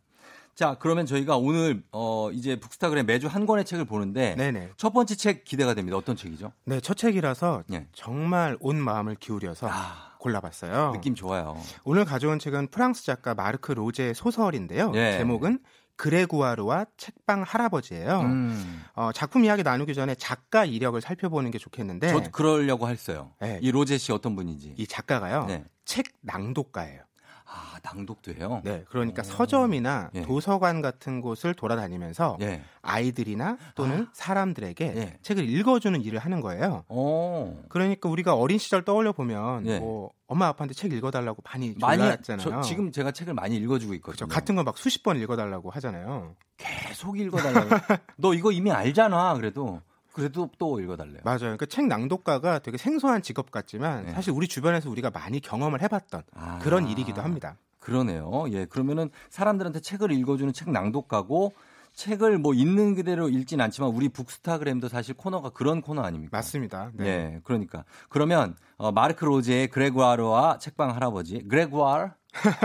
자, 그러면 저희가 오늘 어, 이제 북스타그램 매주 한 권의 책을 보는데 네네. 첫 번째 책 기대가 됩니다. 어떤 책이죠? 네, 첫 책이라서 네. 정말 온 마음을 기울여서 아, 골라봤어요. 느낌 좋아요. 오늘 가져온 책은 프랑스 작가 마르크 로제의 소설인데요. 네. 제목은 그레구아르와 책방 할아버지예요. 음. 어, 작품 이야기 나누기 전에 작가 이력을 살펴보는 게 좋겠는데 저 그러려고 했어요. 네. 이 로제 씨 어떤 분인지. 이 작가가요. 네. 책 낭독가예요. 아, 낭독도 해요? 네, 그러니까 오. 서점이나 예. 도서관 같은 곳을 돌아다니면서 예. 아이들이나 또는 아. 사람들에게 예. 책을 읽어주는 일을 하는 거예요. 오. 그러니까 우리가 어린 시절 떠올려 보면 예. 뭐 엄마 아빠한테 책 읽어달라고 많이 졸랐잖아요. 지금 제가 책을 많이 읽어주고 있거든요. 그쵸, 같은 거 막 수십 번 읽어달라고 하잖아요. 계속 읽어달라고. 너 이거 이미 알잖아, 그래도. 그래도 또 읽어달래요. 맞아요. 그러니까 책 낭독가가 되게 생소한 직업 같지만 네. 사실 우리 주변에서 우리가 많이 경험을 해봤던 아, 그런 일이기도 합니다. 그러네요. 예, 그러면은 사람들한테 책을 읽어주는 책 낭독가고 책을 뭐 있는 그대로 읽진 않지만 우리 북스타그램도 사실 코너가 그런 코너 아닙니까? 맞습니다. 네. 예, 그러니까 그러면 어, 마르크 로제의 그레구아르와 책방 할아버지 그레구아르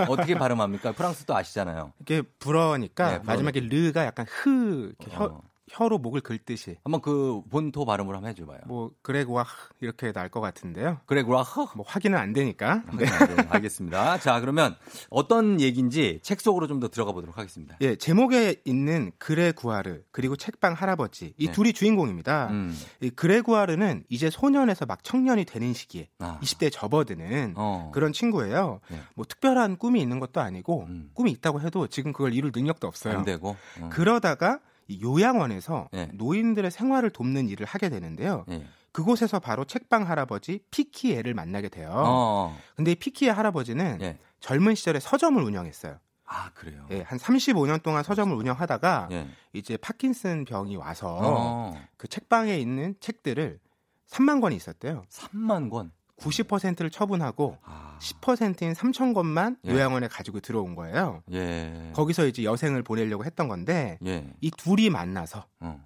어떻게 발음합니까? 프랑스도 아시잖아요. 이게 불어니까 네, 마지막에 르가 약간 흐 이렇게 혀 어. 혀로 목을 긁듯이 한번 그 본토 발음으로 한번 해줘봐요. 뭐 그레구아 이렇게 날 것 같은데요. 그레구아 뭐 확인은 안 되니까. 네. 안 알겠습니다. 자, 그러면 어떤 얘기인지 책 속으로 좀 더 들어가 보도록 하겠습니다. 예, 제목에 있는 그레구아르 그리고 책방 할아버지 이 네. 둘이 주인공입니다. 음. 이 그레구아르는 이제 소년에서 막 청년이 되는 시기에 아. 이십 대에 접어드는 어. 그런 친구예요. 네. 뭐 특별한 꿈이 있는 것도 아니고 음. 꿈이 있다고 해도 지금 그걸 이룰 능력도 없어요. 안 되고 음. 그러다가 요양원에서 예. 노인들의 생활을 돕는 일을 하게 되는데요. 예. 그곳에서 바로 책방 할아버지 피키에를 만나게 돼요. 어어. 근데 이 피키에 할아버지는 예. 젊은 시절에 서점을 운영했어요. 아, 그래요? 예, 한 삼십오 년 동안 서점을 운영하다가 예. 이제 파킨슨 병이 와서 어어. 그 책방에 있는 책들을 삼만 권이 있었대요. 삼만 권? 구십 퍼센트를 처분하고 아. 십 퍼센트인 삼천 권만 예. 요양원에 가지고 들어온 거예요. 예. 거기서 이제 여생을 보내려고 했던 건데 예. 이 둘이 만나서 어.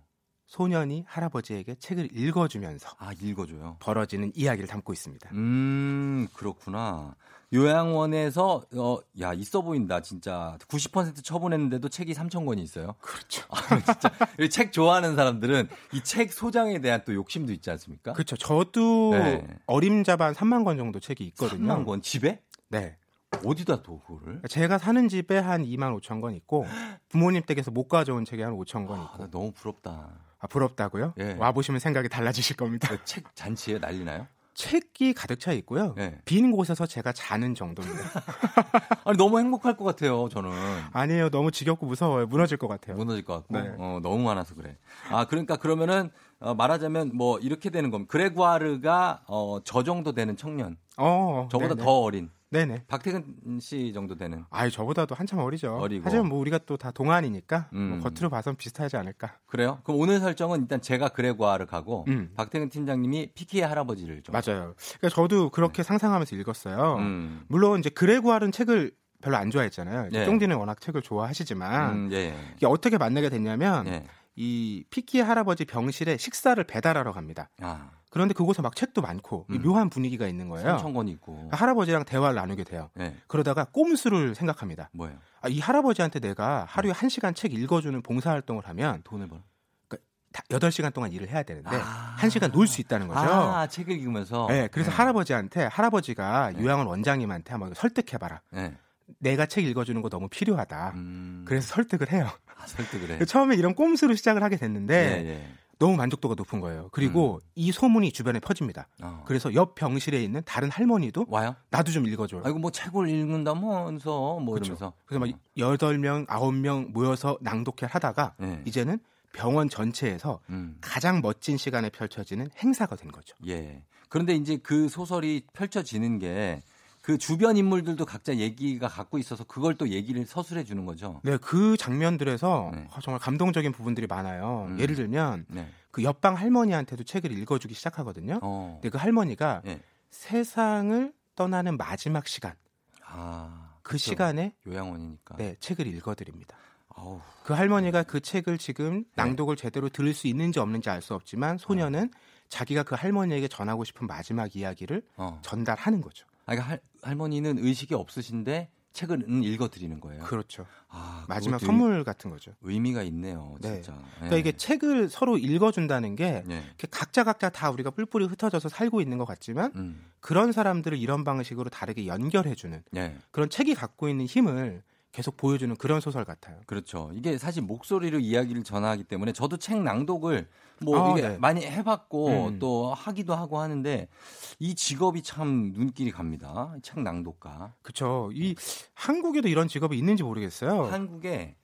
소년이 할아버지에게 책을 읽어주면서 아, 읽어줘요. 벌어지는 이야기를 담고 있습니다. 음, 그렇구나. 요양원에서 어, 야, 있어 보인다 진짜. 구십 퍼센트 처분했는데도 책이 삼천 권이 있어요. 그렇죠. 아, 진짜 책 좋아하는 사람들은 이 책 소장에 대한 또 욕심도 있지 않습니까? 그렇죠. 저도 네. 어림잡아 삼만 권 정도 책이 있거든요. 삼만 권 집에? 네. 어디다 둬 그거를? 제가 사는 집에 한 이만 오천 권 있고 부모님 댁에서 못 가져온 책이 한 오천 권 있고. 아, 너무 부럽다. 아, 부럽다고요? 예. 와 보시면 생각이 달라지실 겁니다. 네, 책 잔치에 난리나요? 책이 가득 차 있고요. 네. 빈 곳에서 제가 자는 정도입니다. 아니, 너무 행복할 것 같아요, 저는. 아니에요. 너무 지겹고 무서워요. 무너질 것 같아요. 무너질 것 같고. 네. 어, 너무 많아서 그래. 아, 그러니까 그러면은 어, 말하자면 뭐 이렇게 되는 겁니다. 그레구아르가 어, 저 정도 되는 청년. 어, 저보다 네네. 더 어린. 네네. 박태근 씨 정도 되는. 아이 저보다도 한참 어리죠. 어리고. 하지만 뭐 우리가 또 다 동안이니까 음. 뭐 겉으로 봐선 비슷하지 않을까. 그래요? 그럼 오늘 설정은 일단 제가 그레구아르 가고 음. 박태근 팀장님이 피키에 할아버지를 좀. 맞아요. 그러니까 저도 그렇게 네. 상상하면서 읽었어요. 음. 물론 이제 그레구아르는 책을 별로 안 좋아했잖아요. 예. 쫑디는 워낙 책을 좋아하시지만 음, 예. 이게 어떻게 만나게 됐냐면 예. 이 피키에 할아버지 병실에 식사를 배달하러 갑니다. 아. 그런데 그곳에 막 책도 많고 음. 묘한 분위기가 있는 거예요. 삼천 권 있고. 그러니까 할아버지랑 대화를 나누게 돼요. 네. 그러다가 꼼수를 생각합니다. 뭐예요? 아, 이 할아버지한테 내가 하루에 네. 한 시간 책 읽어주는 봉사활동을 하면 돈을 벌어? 그러니까 여덟 시간 동안 일을 해야 되는데 아~ 한 시간 놀 수 있다는 거죠. 아, 책을 읽으면서. 네, 그래서 네. 할아버지한테 할아버지가 네. 요양원 원장님한테 한번 설득해봐라. 네. 내가 책 읽어주는 거 너무 필요하다. 음... 그래서 설득을 해요. 아, 설득을 해요. 처음에 이런 꼼수로 시작을 하게 됐는데 네, 네. 너무 만족도가 높은 거예요. 그리고 음. 이 소문이 주변에 퍼집니다. 어. 그래서 옆 병실에 있는 다른 할머니도 와요? 나도 좀 읽어줘요. 아이고 뭐 책을 읽는다면서 뭐 그쵸. 이러면서. 그래서 막 여덟 명, 아홉 명 모여서 낭독회를 하다가 네. 이제는 병원 전체에서 음. 가장 멋진 시간에 펼쳐지는 행사가 된 거죠. 예. 그런데 이제 그 소설이 펼쳐지는 게 그 주변 인물들도 각자 얘기가 갖고 있어서 그걸 또 얘기를 서술해 주는 거죠. 네, 그 장면들에서 네. 정말 감동적인 부분들이 많아요. 음. 예를 들면 네. 그 옆방 할머니한테도 책을 읽어주기 시작하거든요. 어. 근데 그 할머니가 네. 세상을 떠나는 마지막 시간, 아, 그 그렇죠. 시간에 요양원이니까 네, 책을 읽어드립니다. 어후. 그 할머니가 그 책을 지금 네. 낭독을 제대로 들을 수 있는지 없는지 알 수 없지만 소녀는 어. 자기가 그 할머니에게 전하고 싶은 마지막 이야기를 어. 전달하는 거죠. 아니, 할, 할머니는 의식이 없으신데 책은 읽어드리는 거예요. 그렇죠. 아, 마지막 선물 같은 거죠. 의미가 있네요. 진짜. 네. 그러니까 네. 이게 책을 서로 읽어준다는 게 네. 각자 각자 다 우리가 뿔뿔이 흩어져서 살고 있는 것 같지만 음. 그런 사람들을 이런 방식으로 다르게 연결해주는 네. 그런 책이 갖고 있는 힘을 계속 보여주는 그런 소설 같아요. 그렇죠. 이게 사실 목소리로 이야기를 전하기 때문에 저도 책 낭독을 뭐 아, 이게 네. 많이 해봤고 음. 또 하기도 하고 하는데 이 직업이 참 눈길이 갑니다. 책 낭독가. 그렇죠. 이 한국에도 이런 직업이 있는지 모르겠어요. 한국에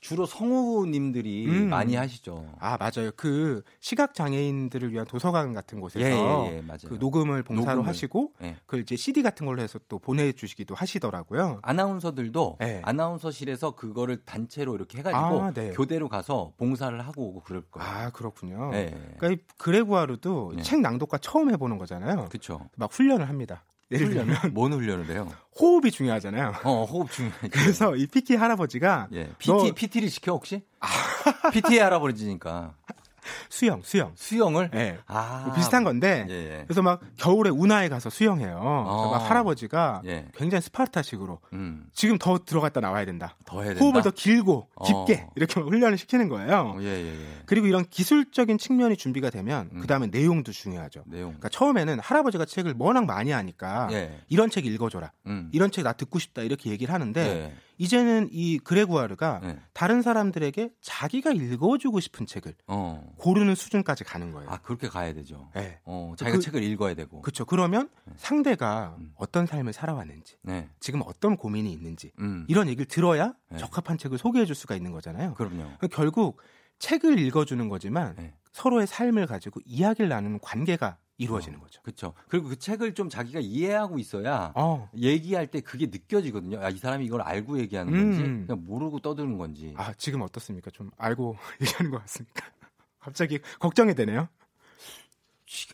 주로 성우님들이 음. 많이 하시죠. 아 맞아요. 그 시각 장애인들을 위한 도서관 같은 곳에서 예, 예, 예, 맞아요. 그 녹음을 봉사로 녹음을, 하시고 예. 그걸 이제 씨디 같은 걸로 해서 또 보내주시기도 하시더라고요. 아나운서들도 예. 아나운서실에서 그거를 단체로 이렇게 해가지고 아, 네. 교대로 가서 봉사를 하고 오고 그럴 거예요. 아 그렇군요. 예. 그러니까 그레구아르도 예. 책 낭독과 처음 해보는 거잖아요. 그렇죠. 막 훈련을 합니다. 예를 들면 뭔 훈련을 해요? 호흡이 중요하잖아요. 어, 호흡 중요하니까. 그래서 이 피키 할아버지가 예. 피티 너... 피티를 시켜 혹시? 아. 피티에 할아버지니까. 수영, 수영, 수영을. 예. 아. 비슷한 건데. 예. 그래서 막 겨울에 운하에 가서 수영해요. 어. 막 할아버지가 예. 굉장히 스파르타식으로 음. 지금 더 들어갔다 나와야 된다. 더 해야 된다. 호흡을 더 길고 깊게 어. 이렇게 훈련을 시키는 거예요. 예, 예, 예. 그리고 이런 기술적인 측면이 준비가 되면 음. 그다음에 내용도 중요하죠. 내용. 그러니까 처음에는 할아버지가 책을 워낙 많이 하니까 예. 이런 책 읽어줘라. 음. 이런 책 나 듣고 싶다 이렇게 얘기를 하는데. 예. 이제는 이 그레구아르가 네. 다른 사람들에게 자기가 읽어주고 싶은 책을 어. 고르는 수준까지 가는 거예요. 아 그렇게 가야 되죠. 네. 어, 자기가 그, 책을 읽어야 되고. 그렇죠. 그러면 네. 상대가 음. 어떤 삶을 살아왔는지, 네. 지금 어떤 고민이 있는지 음. 이런 얘기를 들어야 네. 적합한 책을 소개해 줄 수가 있는 거잖아요. 그럼요. 결국 책을 읽어주는 거지만 네. 서로의 삶을 가지고 이야기를 나누는 관계가 이루어지는 어, 거죠. 그렇죠. 그리고 그 책을 좀 자기가 이해하고 있어야 어. 얘기할 때 그게 느껴지거든요. 아, 이 사람이 이걸 알고 얘기하는 건지 음. 그냥 모르고 떠드는 건지. 아 지금 어떻습니까? 좀 알고 얘기하는 것 같습니까? 갑자기 걱정이 되네요.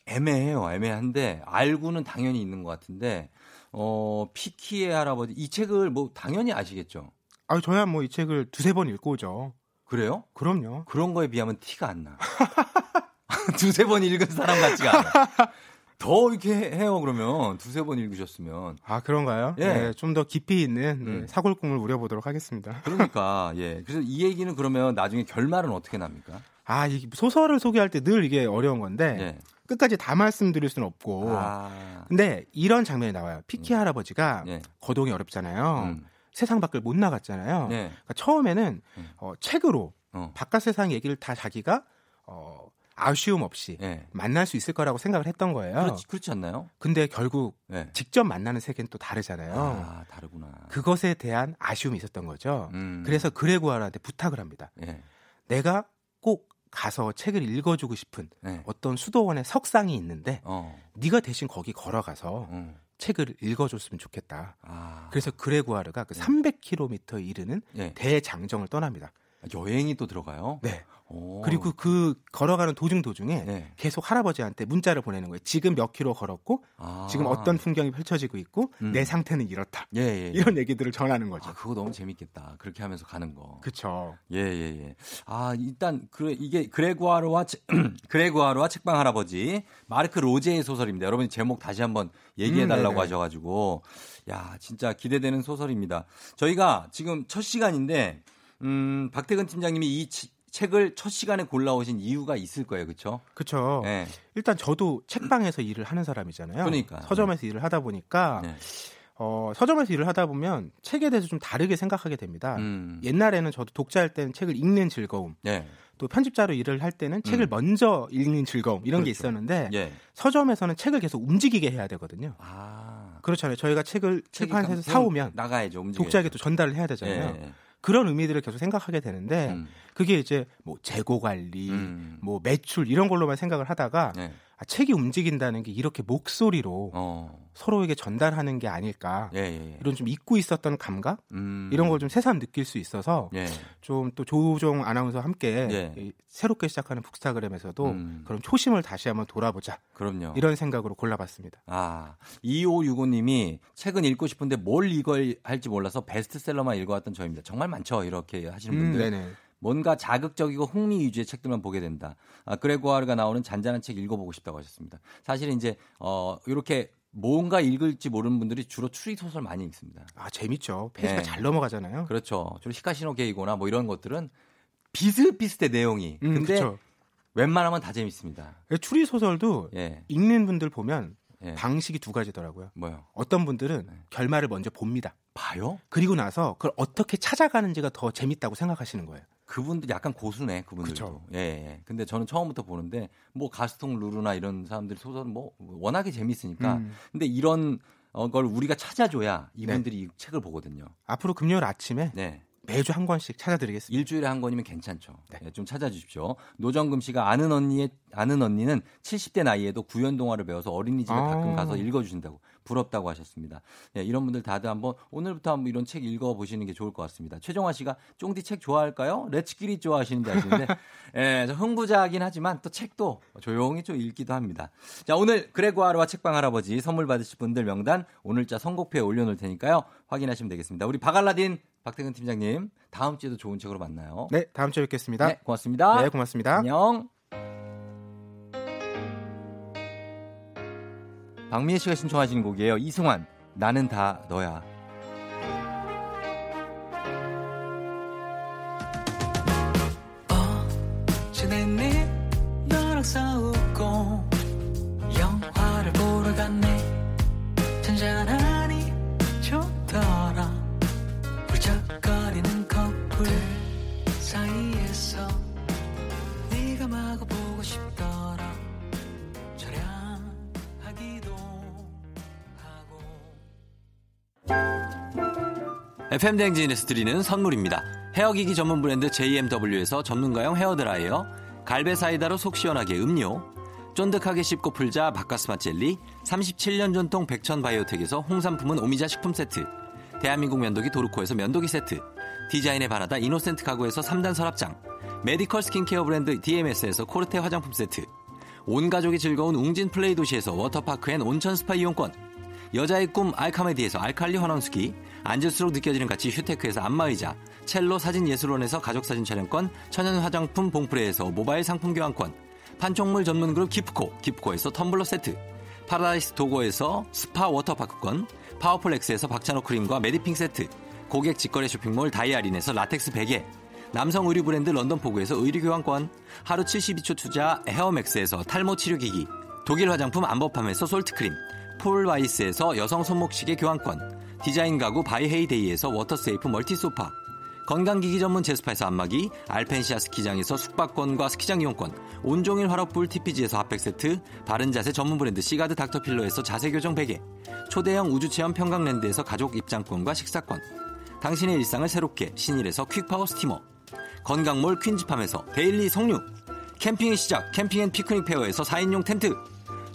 애매해요. 애매한데 알고는 당연히 있는 것 같은데 어, 피키에 할아버지 이 책을 뭐 당연히 아시겠죠? 아 저야 뭐 이 책을 두세 번 읽고 오죠. 그래요? 그럼요. 그런 거에 비하면 티가 안 나. 두세 번 읽은 사람 같지가 않아요. 더 이렇게 해요, 그러면. 두세 번 읽으셨으면. 아, 그런가요? 예. 네, 좀 더 깊이 있는 음. 사골꿈을 우려보도록 하겠습니다. 그러니까, 예. 그래서 이 얘기는 그러면 나중에 결말은 어떻게 납니까? 아, 이 소설을 소개할 때 늘 이게 어려운 건데, 예. 끝까지 다 말씀드릴 수는 없고. 아. 근데 이런 장면이 나와요. 피키 음. 할아버지가 예. 거동이 어렵잖아요. 음. 세상 밖을 못 나갔잖아요. 예. 그러니까 처음에는 음. 어, 책으로 어. 바깥 세상 얘기를 다 자기가, 어, 아쉬움 없이 예. 만날 수 있을 거라고 생각을 했던 거예요. 그렇지, 그렇지 않나요? 근데 결국 예. 직접 만나는 세계는 또 다르잖아요. 아, 다르구나. 그것에 대한 아쉬움이 있었던 거죠. 음. 그래서 그레구아르한테 부탁을 합니다. 예. 내가 꼭 가서 책을 읽어주고 싶은 예. 어떤 수도원의 석상이 있는데 어. 네가 대신 거기 걸어가서 음. 책을 읽어줬으면 좋겠다. 아. 그래서 그레구아르가 그 삼백 킬로미터 이르는 네. 대장정을 떠납니다. 여행이 또 들어가요? 네. 오. 그리고 그 걸어가는 도중 도중에 네. 계속 할아버지한테 문자를 보내는 거예요. 지금 몇 킬로 걸었고 아. 지금 어떤 풍경이 펼쳐지고 있고 음. 내 상태는 이렇다. 예, 예, 예. 이런 얘기들을 전하는 거죠. 아, 그거 너무 재밌겠다. 그렇게 하면서 가는 거. 그렇죠. 예, 예, 예. 아 일단 그래, 이게 그레구아르와 채, 그레구아르와 책방 할아버지 마르크 로제의 소설입니다. 여러분 제목 다시 한번 얘기해달라고 음, 하셔가지고 야 진짜 기대되는 소설입니다. 저희가 지금 첫 시간인데. 음, 박태근 팀장님이 이 치, 책을 첫 시간에 골라오신 이유가 있을 거예요, 그렇죠? 그렇죠. 네. 일단 저도 책방에서 일을 하는 사람이잖아요. 그러니까 서점에서 네. 일을 하다 보니까 네. 어, 서점에서 일을 하다 보면 책에 대해서 좀 다르게 생각하게 됩니다. 음. 옛날에는 저도 독자할 때는 책을 읽는 즐거움, 네. 또 편집자로 일을 할 때는 음. 책을 먼저 읽는 즐거움 이런 그렇죠. 게 있었는데 네. 서점에서는 책을 계속 움직이게 해야 되거든요. 아. 그렇잖아요. 저희가 책을 출판사에서 사오면 나가야죠, 움직여야죠. 독자에게 또 전달을 해야 되잖아요. 네. 그런 의미들을 계속 생각하게 되는데 음. 그게 이제 뭐 재고 관리, 음. 뭐 매출 이런 걸로만 생각을 하다가 네. 아, 책이 움직인다는 게 이렇게 목소리로 어. 서로에게 전달하는 게 아닐까 예, 예, 예. 이런 좀 잊고 있었던 감각 음. 이런 걸 좀 새삼 느낄 수 있어서 예. 좀 또 조우종 아나운서와 함께 예. 새롭게 시작하는 북스타그램에서도 음. 그런 초심을 다시 한번 돌아보자 그럼요. 이런 생각으로 골라봤습니다. 아, 이오육오님이 책은 읽고 싶은데 뭘 읽어야 할지 몰라서 베스트셀러만 읽어왔던 저입니다. 정말 많죠 이렇게 하시는 분들. 음, 네네. 뭔가 자극적이고 흥미 위주의 책들만 보게 된다. 아, 그레고아르가 나오는 잔잔한 책 읽어보고 싶다고 하셨습니다. 사실은 이제 어, 이렇게 뭔가 읽을지 모르는 분들이 주로 추리 소설 많이 읽습니다. 아 재밌죠. 페이지가 네. 잘 넘어가잖아요. 그렇죠. 주로 히카시노 게이거나 뭐 이런 것들은 비슷비슷해 내용이. 음, 근데 그쵸. 웬만하면 다 재밌습니다. 추리 소설도 예. 읽는 분들 보면 예. 방식이 두 가지더라고요. 뭐요? 어떤 분들은 네. 결말을 먼저 봅니다. 봐요? 그리고 나서 그걸 어떻게 찾아가는지가 더 재밌다고 생각하시는 거예요. 그분들 약간 고수네 그분들도. 예, 예. 근데 저는 처음부터 보는데 뭐 가스통 루르나 이런 사람들 소설은 뭐 워낙에 재밌으니까. 음. 근데 이런 걸 우리가 찾아줘야 이분들이 네. 이 책을 보거든요. 앞으로 금요일 아침에 네. 매주 한 권씩 찾아드리겠습니다. 일주일에 한 권이면 괜찮죠. 네. 네, 좀 찾아주십시오. 노정금 씨가 아는 언니의 아는 언니는 칠십 대 나이에도 구연 동화를 배워서 어린이집에 아. 가끔 가서 읽어주신다고. 부럽다고 하셨습니다. 네, 이런 분들 다들 한번 오늘부터 한번 이런 책 읽어보시는 게 좋을 것 같습니다. 최정화 씨가 쫑디 책 좋아할까요? 레츠끼리 좋아하시는지 아시는데 네, 흥부자긴 하지만 또 책도 조용히 좀 읽기도 합니다. 자, 오늘 그레고아르와 책방 할아버지 선물 받으실 분들 명단 오늘자 선곡표에 올려놓을 테니까요. 확인하시면 되겠습니다. 우리 박알라딘 박태근 팀장님 다음 주에도 좋은 책으로 만나요. 네, 다음 주에 뵙겠습니다. 네, 고맙습니다. 네, 고맙습니다. 안녕. 박미애 씨가 신청하신 곡이에요. 이승환, 나는 다 너야. 어제 내내 너랑 싸우고 영화를 보러 갔네. 잔잔하니 좋더라. 훌쩍거리는 커플 사이에서 네가 마구 보고 싶더라. 에프엠 대행진에서 드리는 선물입니다. 헤어기기 전문 브랜드 제이엠더블유에서 전문가용 헤어드라이어, 갈베사이다로 속 시원하게 음료, 쫀득하게 씹고 풀자 바카스마 젤리, 삼십칠 년 전통 백천바이오텍에서 홍삼품은 오미자 식품 세트, 대한민국 면도기 도르코에서 면도기 세트, 디자인의 바라다 이노센트 가구에서 삼 단 서랍장, 메디컬 스킨케어 브랜드 디엠에스에서 코르테 화장품 세트, 온 가족이 즐거운 웅진 플레이 도시에서 워터파크 앤 온천 스파 이용권, 여자의 꿈 알카메디에서 알칼리 환원수기, 앉을수록 느껴지는 가치 휴테크에서 안마의자, 첼로 사진예술원에서 가족사진 촬영권, 천연화장품 봉프레에서 모바일 상품 교환권, 판촉물 전문그룹 기프코, 기프코에서 텀블러 세트, 파라다이스 도고에서 스파 워터파크권, 파워풀엑스에서 박찬호 크림과 메디핑 세트, 고객 직거래 쇼핑몰 다이아린에서 라텍스 베개, 남성 의류 브랜드 런던포구에서 의류 교환권, 하루 칠십이 초 투자 헤어맥스에서 탈모 치료기기, 독일 화장품 안버팜에서 솔트크림, 폴바이스에서 여성 손목시계 교환권, 디자인 가구 바이헤이데이에서 워터세이프 멀티소파, 건강기기 전문 제스파에서 안마기, 알펜시아 스키장에서 숙박권과 스키장 이용권, 온종일 화롯불 티피지에서 핫팩세트, 바른자세 전문 브랜드 시가드 닥터필러에서 자세교정 베개, 초대형 우주체험 평강랜드에서 가족 입장권과 식사권, 당신의 일상을 새롭게 신일에서 퀵파워 스티머, 건강몰 퀸즈팜에서 데일리 석류, 캠핑의 시작 캠핑앤피크닉페어에서 사 인용 텐트,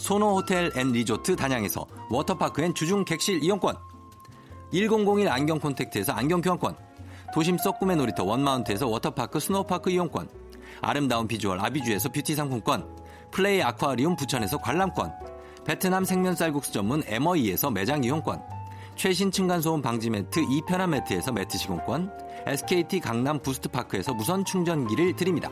소노 호텔 앤 리조트 단양에서 워터파크 앤 주중 객실 이용권, 천일 안경 콘택트에서 안경 교환권, 도심 속 꿈의 놀이터 원마운트에서 워터파크 스노우파크 이용권, 아름다운 비주얼 아비주에서 뷰티 상품권, 플레이 아쿠아리움 부천에서 관람권, 베트남 생면 쌀국수 전문 엠어이에서 매장 이용권, 최신 층간소음 방지 매트 이편한 매트에서 매트 시공권, 에스케이티 강남 부스트파크에서 무선 충전기를 드립니다.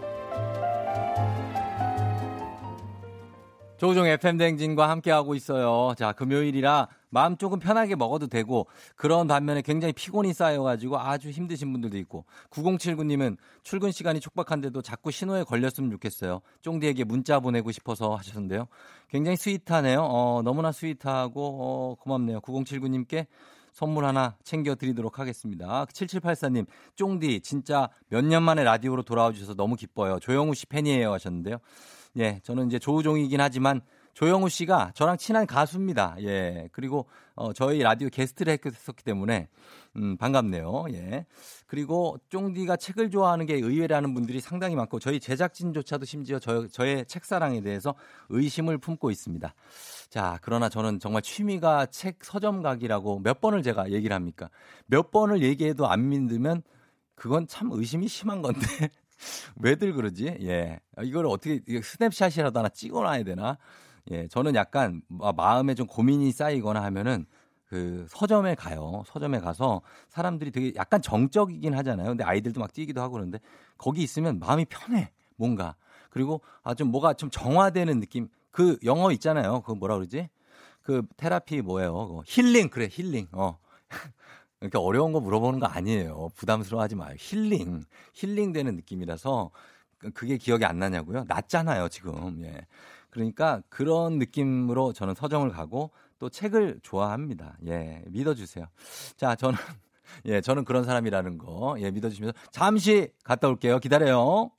조우종 에프엠 대행진과 함께하고 있어요. 자, 금요일이라 마음 조금 편하게 먹어도 되고, 그런 반면에 굉장히 피곤이 쌓여가지고 아주 힘드신 분들도 있고, 구공칠구 님은 출근 시간이 촉박한데도 자꾸 신호에 걸렸으면 좋겠어요. 쫑디에게 문자 보내고 싶어서 하셨는데요. 굉장히 스윗하네요. 어, 너무나 스윗하고, 어, 고맙네요. 구공칠구 님께 선물 하나 챙겨드리도록 하겠습니다. 칠칠팔사 님, 쫑디 진짜 몇 년 만에 라디오로 돌아와 주셔서 너무 기뻐요. 조영우 씨 팬이에요 하셨는데요. 예, 저는 이제 조우종이긴 하지만 조영우 씨가 저랑 친한 가수입니다. 예, 그리고 어, 저희 라디오 게스트를 했었기 때문에 음, 반갑네요. 예, 그리고 쫑디가 책을 좋아하는 게 의외라는 분들이 상당히 많고, 저희 제작진조차도 심지어 저, 저의 책사랑에 대해서 의심을 품고 있습니다. 자, 그러나 저는 정말 취미가 책 서점가기라고 몇 번을 제가 얘기를 합니까? 몇 번을 얘기해도 안 믿으면 그건 참 의심이 심한 건데 왜들 그러지? 예, 이걸 어떻게 스냅샷이라도 하나 찍어놔야 되나? 예, 저는 약간 마음에 좀 고민이 쌓이거나 하면은 그 서점에 가요. 서점에 가서 사람들이 되게 약간 정적이긴 하잖아요. 근데 아이들도 막 뛰기도 하고 그러는데 거기 있으면 마음이 편해. 뭔가. 그리고 아 좀 뭐가 좀 정화되는 느낌. 그 영어 있잖아요. 그 뭐라 그러지? 그 테라피 뭐예요? 그거. 힐링. 그래, 힐링. 어. 이렇게 어려운 거 물어보는 거 아니에요. 부담스러워하지 마요. 힐링. 힐링되는 느낌이라서 그게 기억이 안 나냐고요? 났잖아요, 지금. 예. 그러니까 그런 느낌으로 저는 서점을 가고 또 책을 좋아합니다. 예, 믿어주세요. 자, 저는 예, 저는 그런 사람이라는 거 예, 믿어주시면서 잠시 갔다 올게요. 기다려요.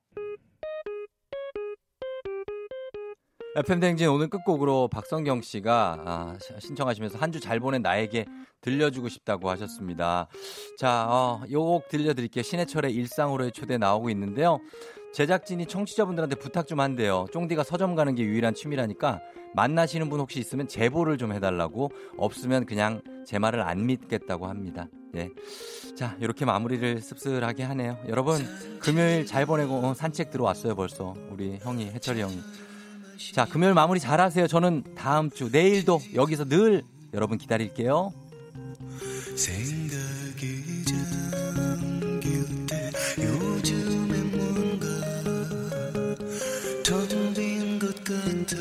에프엠 대행진 오늘 끝곡으로 박성경 씨가 아, 신청하시면서 한 주 잘 보낸 나에게 들려주고 싶다고 하셨습니다. 자, 어, 요 곡 들려드릴게요. 신해철의 일상으로의 초대 나오고 있는데요. 제작진이 청취자분들한테 부탁 좀 한대요. 쫑디가 서점 가는 게 유일한 취미라니까 만나시는 분 혹시 있으면 제보를 좀 해달라고, 없으면 그냥 제 말을 안 믿겠다고 합니다. 예. 자, 이렇게 마무리를 씁쓸하게 하네요. 여러분 금요일 잘 보내고 어, 산책 들어왔어요. 벌써 우리 형이, 해철이 형이. 자, 금요일 마무리 잘하세요. 저는 다음 주 내일도 여기서 늘 여러분 기다릴게요. 생각이 잠길 때 요즘엔 뭔가 터진 것 같아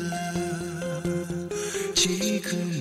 지금